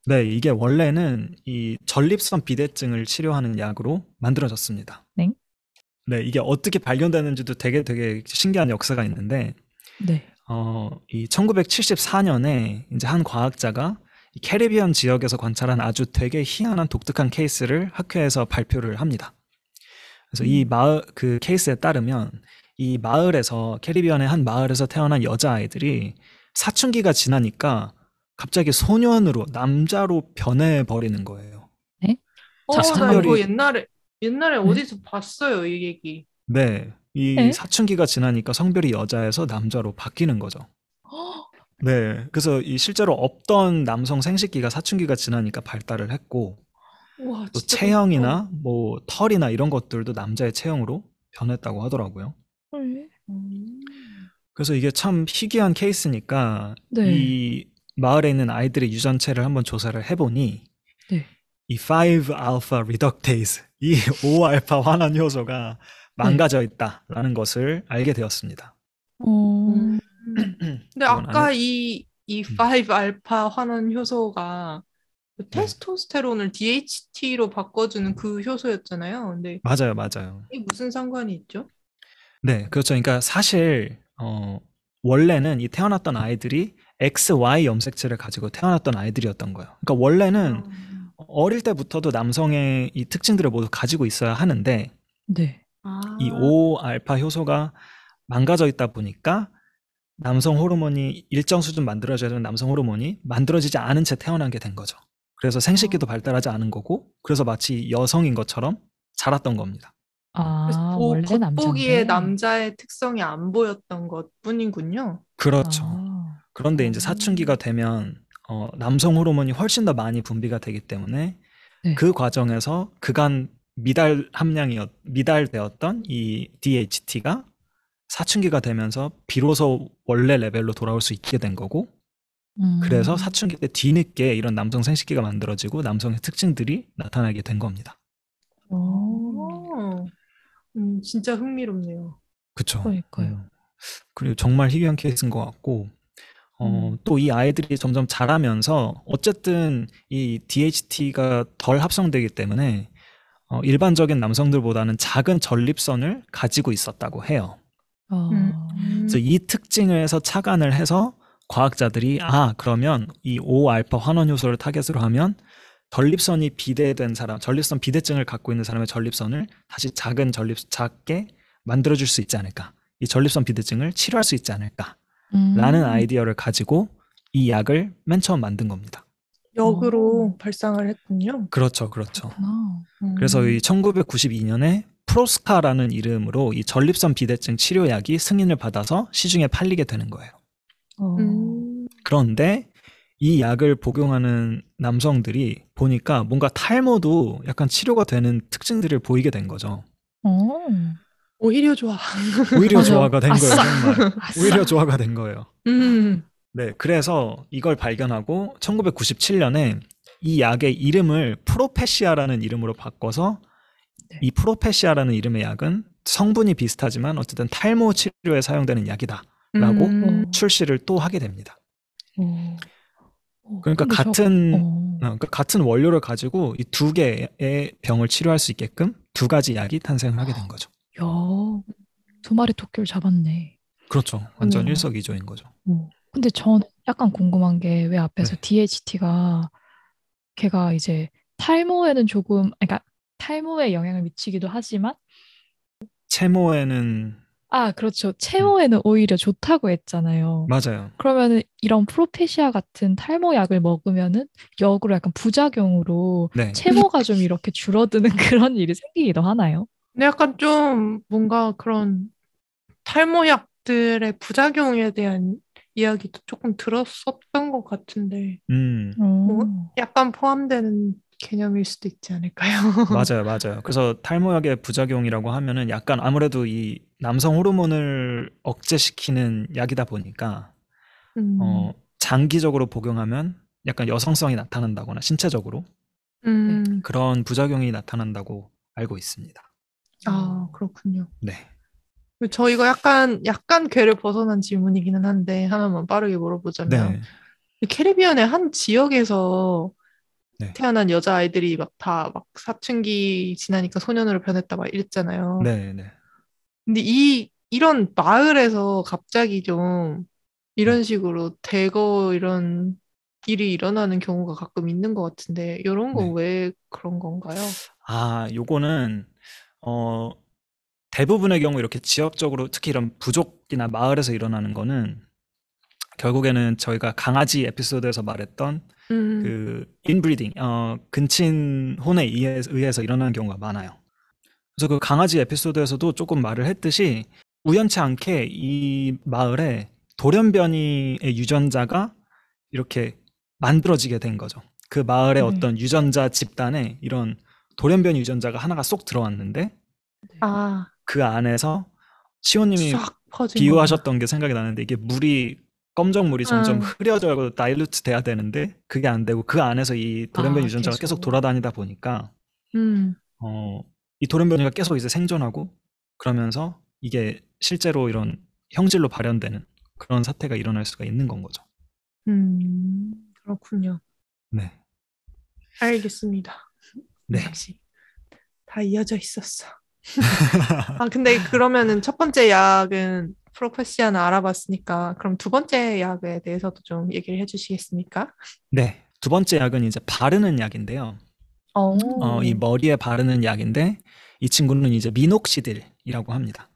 네, 이게 원래는 이 전립선 비대증을 치료하는 약으로 만들어졌습니다. 네, 이게 어떻게 발견되는지도 되게 신기한 역사가 있는데 네. 이 1974년에 이제 한 과학자가 이 캐리비안 지역에서 관찰한 아주 되게 희한한 독특한 케이스를 학회에서 발표를 합니다. 그래서 이 마을 그 케이스에 따르면 이 마을에서 캐리비안의 한 마을에서 태어난 여자아이들이 사춘기가 지나니까 갑자기 소년으로 남자로 변해 버리는 거예요. 네? 나 이거 옛날에 어디서 봤어요, 이 얘기. 네. 이 사춘기가 지나니까 성별이 여자에서 남자로 바뀌는 거죠. 네, 그래서 이 실제로 없던 남성 생식기가 사춘기가 지나니까 발달을 했고 우와, 또 체형이나 뭐 털이나 이런 것들도 남자의 체형으로 변했다고 하더라고요. 그래서 이게 참 희귀한 케이스니까 네. 이 마을에 있는 아이들의 유전체를 한번 조사를 해보니 네. 이 5-알파 리덕테이스, 이 5-알파 환원 효소가 망가져 있다라는 것을 알게 되었습니다. 근데 아까 이 5-알파 환원 효소가 테스토스테론을 DHT로 바꿔주는 그 효소였잖아요. 근데 맞아요. 이게 무슨 상관이 있죠? 네, 그렇죠. 그러니까 사실 원래는 이 태어났던 아이들이 XY 염색체를 가지고 태어났던 아이들이었던 거예요. 그러니까 원래는 어릴 때부터도 남성의 이 특징들을 모두 가지고 있어야 하는데 네. 이 5-알파 효소가 망가져 있다 보니까 남성 호르몬이 일정 수준 만들어져야 되는 남성 호르몬이 만들어지지 않은 채 태어난 게 된 거죠. 그래서 생식기도 발달하지 않은 거고 그래서 마치 여성인 것처럼 자랐던 겁니다. 겉보기에 남자의 특성이 안 보였던 것뿐이군요. 그렇죠. 그런데 이제 사춘기가 되면 남성 호르몬이 훨씬 더 많이 분비가 되기 때문에 네. 그 과정에서 그간 미달되었던 이 DHT가 사춘기가 되면서 비로소 원래 레벨로 돌아올 수 있게 된 거고 그래서 사춘기 때 뒤늦게 이런 남성 생식기가 만들어지고 남성의 특징들이 나타나게 된 겁니다. 진짜 흥미롭네요. 그쵸. 그러니까요. 그리고 정말 희귀한 케이스인 것 같고 음. 또 이 아이들이 점점 자라면서 어쨌든 이 DHT가 덜 합성되기 때문에 일반적인 남성들보다는 작은 전립선을 가지고 있었다고 해요. 그래서 이 특징에서 착안을 해서 과학자들이 그러면 이 5알파 환원 효소를 타겟으로 하면 전립선이 비대된 사람, 전립선 비대증을 갖고 있는 사람의 전립선을 다시 작게 만들어줄 수 있지 않을까, 이 전립선 비대증을 치료할 수 있지 않을까 라는 아이디어를 가지고 이 약을 맨 처음 만든 겁니다. 역으로 발상을 했군요. 그렇죠. 그래서 이 1992년에 프로스카라는 이름으로 이 전립선 비대증 치료약이 승인을 받아서 시중에 팔리게 되는 거예요. 그런데 이 약을 복용하는 남성들이 보니까 뭔가 탈모도 약간 치료가 되는 특징들을 보이게 된 거죠. 오히려 좋아. 오히려 조화가 된 거예요, 정말. 오히려 조화가 된 거예요. 네, 그래서 이걸 발견하고 1997년에 이 약의 이름을 프로페시아라는 이름으로 바꿔서 이 프로페시아라는 이름의 약은 성분이 비슷하지만 어쨌든 탈모 치료에 사용되는 약이다라고 출시를 또 하게 됩니다. 그러니까 같은 원료를 가지고 이 두 개의 병을 치료할 수 있게끔 두 가지 약이 탄생을 하게 된 거죠. 야, 두 마리 토끼를 잡았네. 그렇죠. 완전 일석이조인 거죠. 근데 전 약간 궁금한 게, 왜 앞에서 DHT가 걔가 이제 탈모에는 조금, 그러니까 탈모에 영향을 미치기도 하지만 체모에는 체모에는 오히려 좋다고 했잖아요. 맞아요. 그러면은 이런 프로페시아 같은 탈모약을 먹으면은 역으로 약간 부작용으로 체모가 좀 이렇게 줄어드는 그런 일이 생기기도 하나요? 근데 약간 좀 뭔가 그런 탈모약들의 부작용에 대한 이야기도 조금 들었었던 것 같은데 뭐 약간 포함되는 개념일 수도 있지 않을까요? 맞아요. 그래서 탈모약의 부작용이라고 하면은 약간 아무래도 이 남성 호르몬을 억제시키는 약이다 보니까 장기적으로 복용하면 약간 여성성이 나타난다거나 신체적으로 그런 부작용이 나타난다고 알고 있습니다. 그렇군요. 네. 저 이거 약간 궤를 벗어난 질문이기는 한데 하나만 빠르게 물어보자면 캐리비안의 한 지역에서 태어난 여자아이들이 다 사춘기 지나니까 소년으로 변했다 막 이랬잖아요. 네. 근데 이런 마을에서 갑자기 좀 이런 식으로 대거 이런 일이 일어나는 경우가 가끔 있는 것 같은데, 이런 거 왜 그런 건가요? 요거는 대부분의 경우 이렇게 지역적으로 특히 이런 부족이나 마을에서 일어나는 거는 결국에는 저희가 강아지 에피소드에서 말했던 그 인브리딩, 근친혼에 의해서 일어나는 경우가 많아요. 그래서 그 강아지 에피소드에서도 조금 말을 했듯이 우연치 않게 이 마을에 돌연변이의 유전자가 이렇게 만들어지게 된 거죠. 그 마을의 어떤 유전자 집단에 이런 돌연변이 유전자가 하나가 쏙 들어왔는데 그 안에서 시호님이 비유하셨던 게 생각이 나는데, 이게 검정물이 점점 흐려져서 다일루트 돼야 되는데 그게 안 되고 그 안에서 이 돌연변이 유전자가 계속 돌아다니다 보니까 이 돌연변이가 계속 이제 생존하고, 그러면서 이게 실제로 이런 형질로 발현되는 그런 사태가 일어날 수가 있는 건 거죠. 그렇군요. 네. 알겠습니다. 네. 역시 다 이어져 있었어. 근데 그러면은 첫 번째 약은 프로페시아는 알아봤으니까 그럼 두 번째 약에 대해서도 좀 얘기를 해주시겠습니까? 네, 두 번째 약은 이제 바르는 약인데요. 이 머리에 바르는 약인데 이 친구는 이제 미녹시딜이라고 합니다.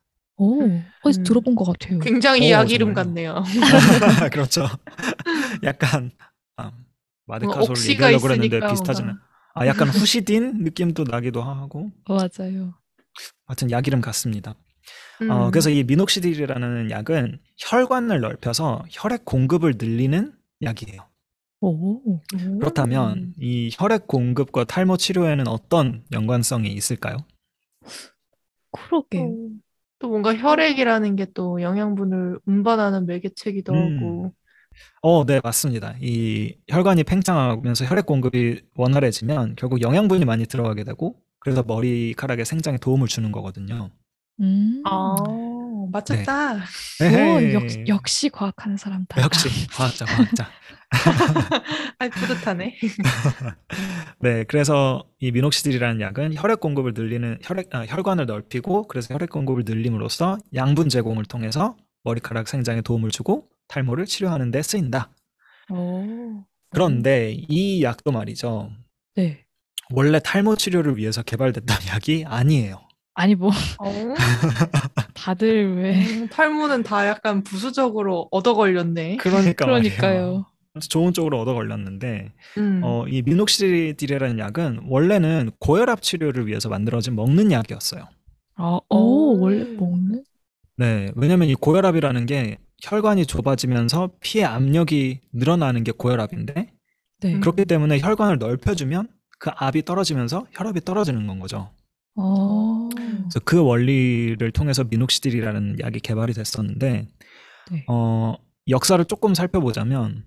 어디서 들어본 것 같아요. 굉장히 약 이름 같네요. 그렇죠. 약간 마데카솔 얘기하려고 그랬는데 비슷하잖아요. 약간 후시딘 느낌도 나기도 하고. 맞아요. 하여튼 약 이름 같습니다. 그래서 이 미녹시딜이라는 약은 혈관을 넓혀서 혈액 공급을 늘리는 약이에요. 그렇다면 이 혈액 공급과 탈모 치료에는 어떤 연관성이 있을까요? 그러게. 또 뭔가 혈액이라는 게 또 영양분을 운반하는 매개체기도 하고. 네, 맞습니다. 이 혈관이 팽창하면서 혈액 공급이 원활해지면 결국 영양분이 많이 들어가게 되고, 그래서 머리카락의 생장에 도움을 주는 거거든요. 맞췄다. 네. 오, 역시 과학하는 사람다. 역시 과학자. 아이, 뿌듯하네. 네, 그래서 이 미녹시딜이라는 약은 혈액 공급을 늘리는 혈관을 넓히고, 그래서 혈액 공급을 늘림으로써 양분 제공을 통해서 머리카락 생장에 도움을 주고 탈모를 치료하는 데 쓰인다. 오. 그런데 이 약도 말이죠. 네. 원래 탈모 치료를 위해서 개발됐던 약이 아니에요. 아니 뭐 다들 왜 탈모는 다 약간 부수적으로 얻어 걸렸네. 그러니까요. 좋은 쪽으로 얻어 걸렸는데 이 미녹시딜이라는 약은 원래는 고혈압 치료를 위해서 만들어진 먹는 약이었어요. 원래 먹는? 네, 왜냐면 이 고혈압이라는 게 혈관이 좁아지면서 피의 압력이 늘어나는 게 고혈압인데 네. 그렇기 때문에 혈관을 넓혀주면 그 압이 떨어지면서 혈압이 떨어지는 건 거죠. 그래서 그 원리를 통해서 미녹시딜이라는 약이 개발이 됐었는데 네. 역사를 조금 살펴보자면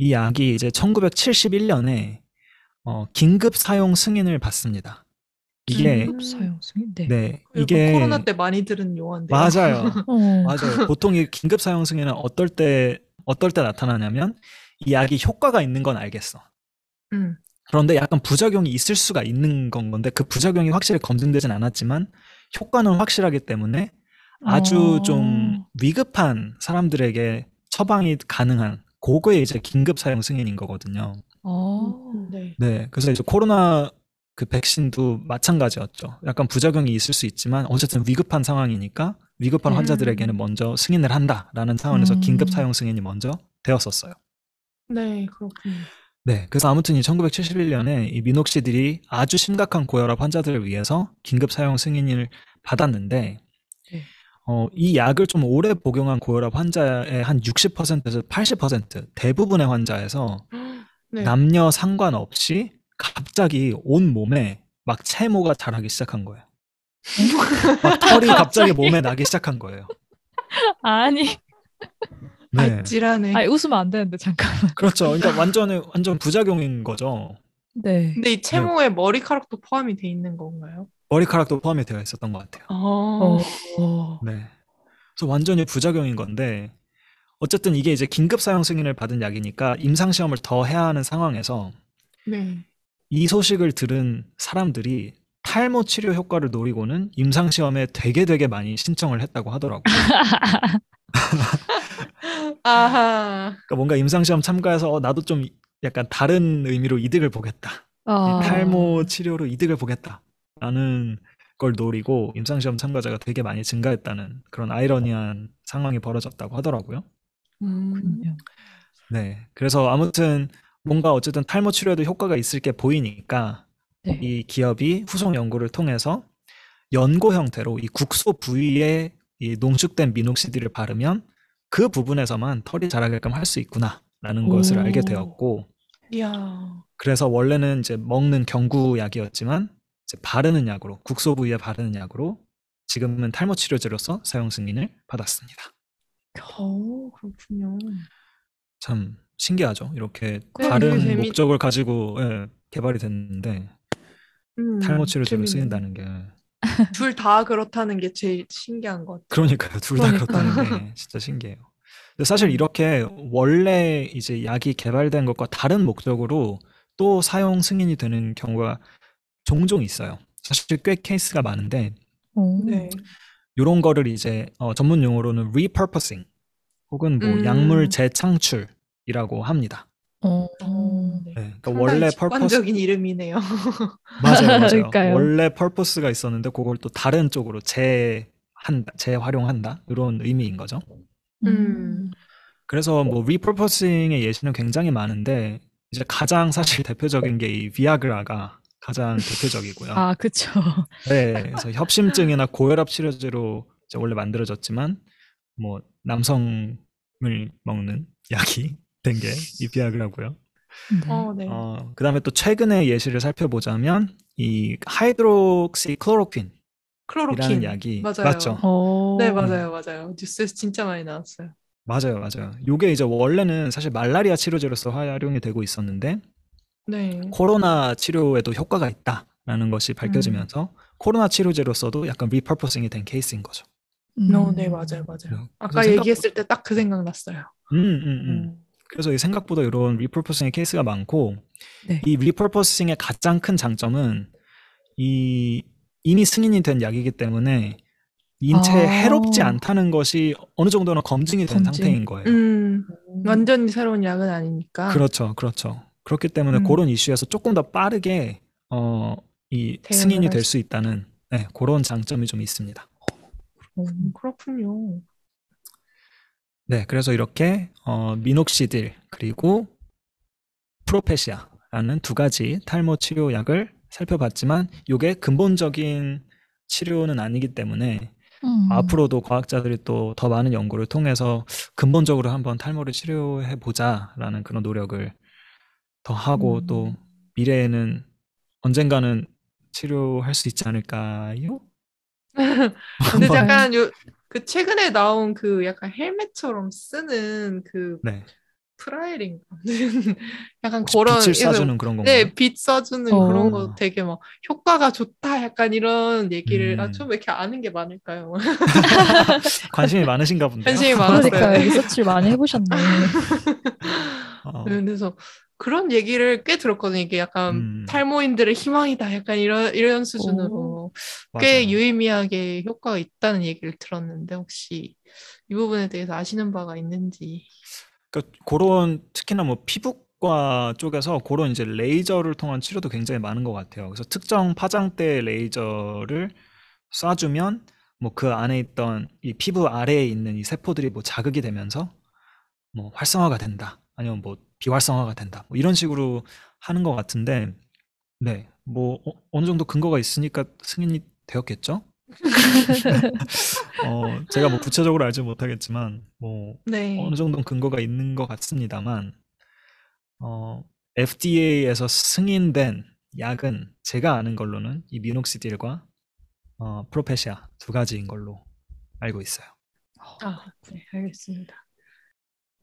이 약이 이제 1971년에 긴급 사용 승인을 받습니다. 이게 긴급 사용 승인? 네. 이게 코로나 때 많이 들은 용어인데. 맞아요. 맞아요. 보통 이 긴급 사용 승인은 어떨 때 나타나냐면 이 약이 효과가 있는 건 알겠어. 그런데 약간 부작용이 있을 수가 있는 건 건데 그 부작용이 확실히 검증되진 않았지만 효과는 확실하기 때문에 아주 좀 위급한 사람들에게 처방이 가능한 고거의 이제 긴급 사용 승인인 거거든요. 네. 네. 그래서 이제 코로나 그 백신도 마찬가지였죠. 약간 부작용이 있을 수 있지만 어쨌든 위급한 상황이니까 위급한 환자들에게는 먼저 승인을 한다라는 상황에서 긴급 사용 승인이 먼저 되었었어요. 네, 그렇군요. 네, 그래서 아무튼 이 1971년에 이 미녹시딜이 아주 심각한 고혈압 환자들을 위해서 긴급 사용 승인을 받았는데 네. 이 약을 좀 오래 복용한 고혈압 환자의 한 60%에서 80% 대부분의 환자에서 네. 남녀 상관없이 갑자기 온 몸에 막 체모가 자라기 시작한 거예요. 막 털이 갑자기 몸에 나기 시작한 거예요. 아니... 네. 아찔하네. 아니, 웃으면 안 되는데 잠깐만. 그렇죠. 그러니까 완전 부작용인 거죠. 네. 근데 이 채모에 네. 머리카락도 포함이 돼 있는 건가요? 머리카락도 포함이 되어 있었던 것 같아요. 네. 그래서 완전히 부작용인 건데 어쨌든 이게 이제 긴급 사용 승인을 받은 약이니까 임상 시험을 더 해야 하는 상황에서 네. 이 소식을 들은 사람들이 탈모 치료 효과를 노리고는 임상 시험에 되게 많이 신청을 했다고 하더라고요. 아하. 그러니까 뭔가 임상시험 참가해서 나도 좀 약간 다른 의미로 이득을 보겠다. 탈모 치료로 이득을 보겠다라는 걸 노리고 임상시험 참가자가 되게 많이 증가했다는 그런 아이러니한 상황이 벌어졌다고 하더라고요. 네, 그래서 아무튼 뭔가 어쨌든 탈모 치료에도 효과가 있을 게 보이니까 네. 이 기업이 후속 연구를 통해서 연고 형태로 이 국소 부위에 이 농축된 미녹시딜을 바르면 그 부분에서만 털이 자라게끔 할 수 있구나라는 것을 알게 되었고, 이야. 그래서 원래는 이제 먹는 경구약이었지만 이제 바르는 약으로 국소 부위에 바르는 약으로 지금은 탈모 치료제로서 사용 승인을 받았습니다. 그렇군요. 참 신기하죠. 이렇게 네, 다른 목적을 가지고 예, 개발이 됐는데 탈모 치료제로 쓰인다는 게. 둘 다 그렇다는 게 제일 신기한 것 같아요. 그러니까요. 둘 다 그렇다는 게 진짜 신기해요. 근데 사실 이렇게 원래 이제 약이 개발된 것과 다른 목적으로 또 사용 승인이 되는 경우가 종종 있어요. 사실 꽤 케이스가 많은데 네. 이런 거를 이제 전문 용어로는 repurposing 혹은 뭐 약물 재창출이라고 합니다. 네. 그러니까 원래 습관적인 이름이네요. 맞아요. 그러니까요. 원래 퍼포스가 있었는데 그걸 또 다른 쪽으로 재활용한다 이런 의미인 거죠. 그래서 뭐 리퍼포싱의 예시는 굉장히 많은데 이제 가장 사실 대표적인 게 이 비아그라가 가장 대표적이고요. 아, 그렇죠. 네, 그래서 협심증이나 고혈압 치료제로 이제 원래 만들어졌지만 뭐 남성을 먹는 약이 된 게 이 비아그라고요. 네. 그 다음에 또 최근의 예시를 살펴보자면 이 하이드록시클로로퀸이라는 약이 맞아요. 맞죠? 네, 맞아요. 뉴스에서 진짜 많이 나왔어요. 맞아요. 이게 이제 원래는 사실 말라리아 치료제로서 활용이 되고 있었는데 네. 코로나 치료에도 효과가 있다라는 것이 밝혀지면서 코로나 치료제로서도 약간 리퍼포싱이 된 케이스인 거죠. 네, 맞아요, 맞아요. 아까 얘기했을 때 딱 그 생각 났어요. 그래서 생각보다 이런 리퍼포싱의 케이스가 많고, 네. 이 리퍼포싱의 가장 큰 장점은 이미 승인이 된 약이기 때문에 인체에 해롭지 않다는 것이 어느 정도는 검증이 된 상태인 거예요. 완전히 새로운 약은 아니니까. 그렇죠, 그렇죠. 그렇기 때문에 그런 이슈에서 조금 더 빠르게 이 승인이 될 수 있다는 그런 장점이 좀 있습니다. 그렇군요. 네, 그래서 이렇게 미녹시딜 그리고 프로페시아라는 두 가지 탈모 치료약을 살펴봤지만 이게 근본적인 치료는 아니기 때문에 앞으로도 과학자들이 또 더 많은 연구를 통해서 근본적으로 한번 탈모를 치료해보자라는 그런 노력을 더 하고 또 미래에는 언젠가는 치료할 수 있지 않을까요? 근데 약간 그 최근에 나온 그 약간 헬멧처럼 쓰는 그 프라이링 약간 그런 빛을 쏴주는 그런 건가요? 네, 빛 쏴주는 그런 거 되게 막 효과가 좋다 약간 이런 얘기를 좀 왜 이렇게 아는 게 많을까요? 관심이 많으신가 본데요. 관심이 많았어요. 그러니까요. 리서치를 많이 해보셨네. 그래서 그런 얘기를 꽤 들었거든요. 이게 약간 탈모인들의 희망이다 약간 이런 수준으로 꽤 맞아요. 유의미하게 효과가 있다는 얘기를 들었는데 혹시 이 부분에 대해서 아시는 바가 있는지. 그러니까 그런 특히나 뭐 피부과 쪽에서 그런 이제 레이저를 통한 치료도 굉장히 많은 것 같아요. 그래서 특정 파장대의 레이저를 쏴주면 뭐 그 안에 있던 이 피부 아래에 있는 이 세포들이 뭐 자극이 되면서 뭐 활성화가 된다. 아니면 뭐 비활성화가 된다. 뭐 이런 식으로 하는 것 같은데, 네, 뭐 어느 정도 근거가 있으니까 승인이 되었겠죠? 제가 뭐 구체적으로 알지 못하겠지만, 뭐 어느 정도 근거가 있는 것 같습니다만, FDA에서 승인된 약은 제가 아는 걸로는 이 미녹시딜과 프로페시아 두 가지인 걸로 알고 있어요. 네, 알겠습니다.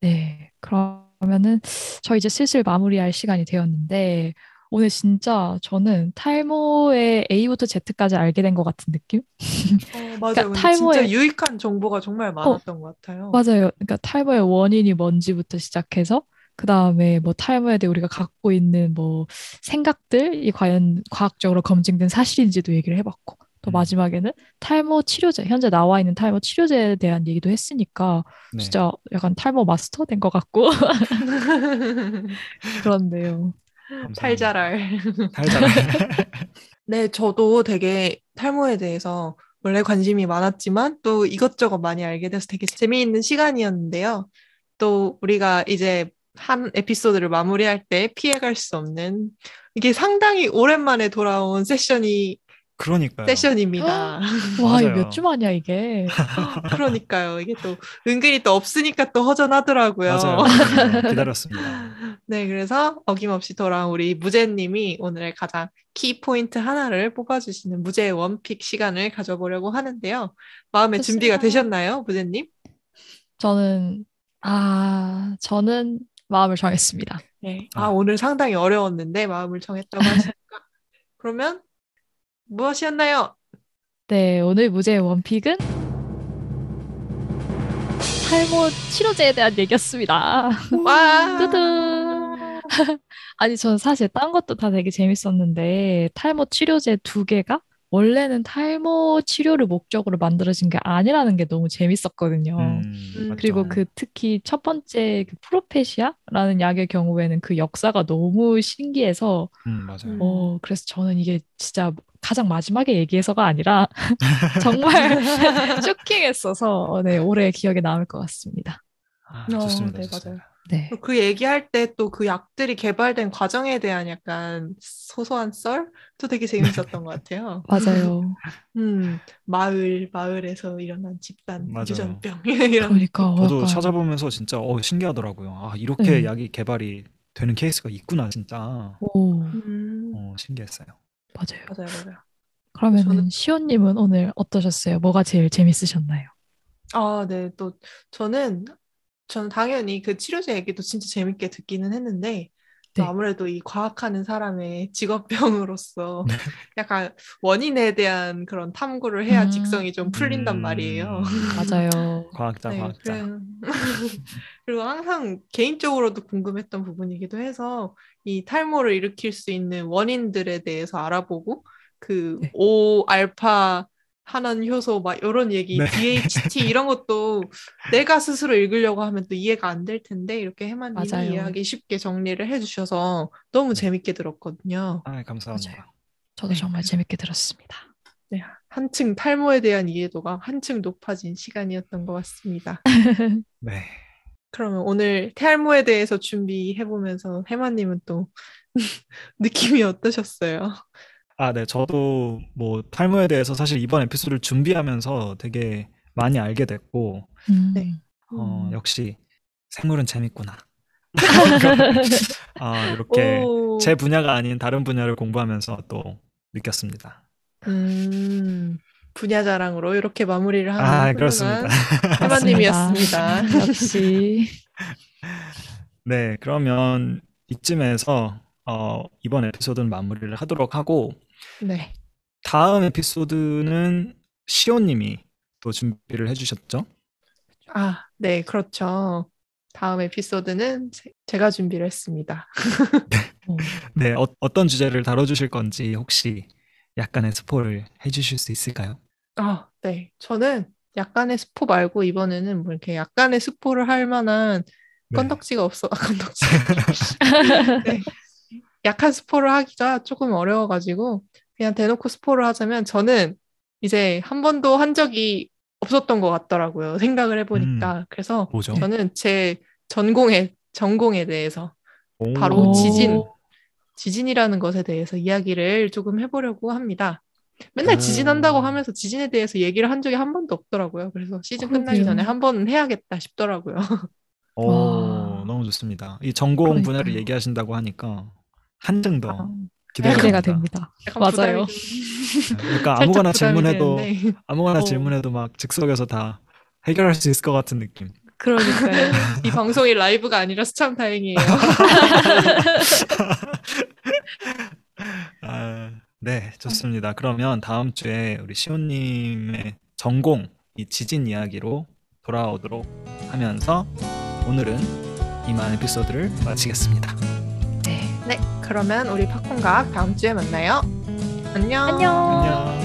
네, 그러면은 저 이제 슬슬 마무리할 시간이 되었는데 오늘 진짜 저는 탈모의 A부터 Z까지 알게 된 것 같은 느낌? 맞아요. 그러니까 탈모의 진짜 유익한 정보가 정말 많았던 것 같아요. 맞아요. 그러니까 탈모의 원인이 뭔지부터 시작해서 그 다음에 뭐 탈모에 대해 우리가 갖고 있는 뭐 생각들이 과연 과학적으로 검증된 사실인지도 얘기를 해봤고 또 마지막에는 탈모 치료제, 현재 나와 있는 탈모 치료제에 대한 얘기도 했으니까 진짜 약간 탈모 마스터 된 것 같고 그런데요. 탈자랄. 네, 저도 되게 탈모에 대해서 원래 관심이 많았지만 또 이것저것 많이 알게 돼서 되게 재미있는 시간이었는데요. 또 우리가 이제 한 에피소드를 마무리할 때 피해갈 수 없는 이게 상당히 오랜만에 돌아온 세션입니다. 와, 몇 주 만이야 이게. 그러니까요. 이게 또 은근히 또 없으니까 또 허전하더라고요. 맞아요. 기다렸습니다. 네, 그래서 어김없이 돌아온 우리 무제님이 오늘의 가장 키 포인트 하나를 뽑아주시는 무제의 원픽 시간을 가져보려고 하는데요. 마음의 좋습니다. 준비가 되셨나요, 무제님? 저는 마음을 정했습니다. 네. 오늘 상당히 어려웠는데 마음을 정했다고 하시니까 그러면. 무엇이었나요? 네, 오늘 무제의 원픽은 탈모 치료제에 대한 얘기였습니다. 와! 뚜둥! 아니, 저는 사실 딴 것도 다 되게 재밌었는데 탈모 치료제 두 개가 원래는 탈모 치료를 목적으로 만들어진 게 아니라는 게 너무 재밌었거든요. 그리고 그 특히 첫 번째 그 프로페시아라는 약의 경우에는 그 역사가 너무 신기해서 맞아요. 그래서 저는 이게 진짜 가장 마지막에 얘기해서가 아니라 정말 쇼킹했어서 올해 기억에 남을 것 같습니다. 좋습니다. 네, 맞아요. 네. 그 얘기할 때 또 그 약들이 개발된 과정에 대한 약간 소소한 썰도 되게 재밌었던 것 같아요. 맞아요. 마을에서 일어난 집단 유전병 이런. 그러니까 저도 찾아보면서 진짜 신기하더라고요. 이렇게 약이 개발이 되는 케이스가 있구나 진짜. 신기했어요. 맞아요. 그러면 시온님은 오늘 어떠셨어요? 뭐가 제일 재밌으셨나요? 네, 또 저는 당연히 그 치료제 얘기도 진짜 재밌게 듣기는 했는데 네. 아무래도 이 과학하는 사람의 직업병으로서 네. 약간 원인에 대한 그런 탐구를 해야 직성이 좀 풀린단 말이에요. 맞아요. 과학자, 네, 과학자. 그리고 항상 개인적으로도 궁금했던 부분이기도 해서 이 탈모를 일으킬 수 있는 원인들에 대해서 알아보고 그 네. 5알파 하는 효소 막 이런 얘기 네. DHT 이런 것도 내가 스스로 읽으려고 하면 또 이해가 안 될 텐데 이렇게 해만님이 이해하기 쉽게 정리를 해주셔서 너무 재밌게 들었거든요. 아, 감사합니다. 맞아요. 저도 네. 정말 재밌게 들었습니다. 네, 한층 탈모에 대한 이해도가 한층 높아진 시간이었던 것 같습니다. 네. 그러면 오늘 탈모에 대해서 준비해보면서 해만님은 또 느낌이 어떠셨어요? 아, 네. 저도 뭐 탈모에 대해서 사실 이번 에피소드를 준비하면서 되게 많이 알게 됐고, 네. 역시 생물은 재밌구나. 아, 이렇게 오. 제 분야가 아닌 다른 분야를 공부하면서 또 느꼈습니다. 분야 자랑으로 이렇게 마무리를 하는 아, 그렇습니다. 해마님이었습니다. 역시. 네, 그러면 이쯤에서 이번 에피소드는 마무리를 하도록 하고 네. 다음 에피소드는 시온님이 또 준비를 해주셨죠? 아, 네, 그렇죠. 다음 에피소드는 제가 준비를 했습니다. 네, 어떤 주제를 다뤄주실 건지 혹시 약간의 스포를 해주실 수 있을까요? 아, 네, 저는 약간의 스포 말고 이번에는 뭐 이렇게 약간의 스포를 할 만한 네. 건덕지가 없어. 건덕지. 네. 약한 스포를 하기가 조금 어려워가지고 그냥 대놓고 스포를 하자면 저는 이제 한 번도 한 적이 없었던 것 같더라고요. 생각을 해보니까. 그래서 뭐죠? 저는 제 전공에 대해서 오. 바로 지진이라는 것에 대해서 이야기를 조금 해보려고 합니다. 맨날 지진한다고 하면서 지진에 대해서 얘기를 한 적이 한 번도 없더라고요. 그래서 시즌 끝나기 전에 한 번은 해야겠다 싶더라고요. 오, 너무 좋습니다. 이 전공 그러니까. 분야를 얘기하신다고 하니까 한층 더 기대가 됩니다. 맞아요. 그러니까 아무거나 질문해도 되는데. 아무거나 질문해도 막 즉석에서 다 해결할 수 있을 것 같은 느낌. 그러니까요. 이 방송이 라이브가 아니라서 참 다행이에요. 아, 네, 좋습니다. 그러면 다음 주에 우리 시온님의 전공 이 지진 이야기로 돌아오도록 하면서 오늘은 이만 에피소드를 마치겠습니다. 네, 그러면 우리 팝콘각 다음 주에 만나요. 안녕. 안녕.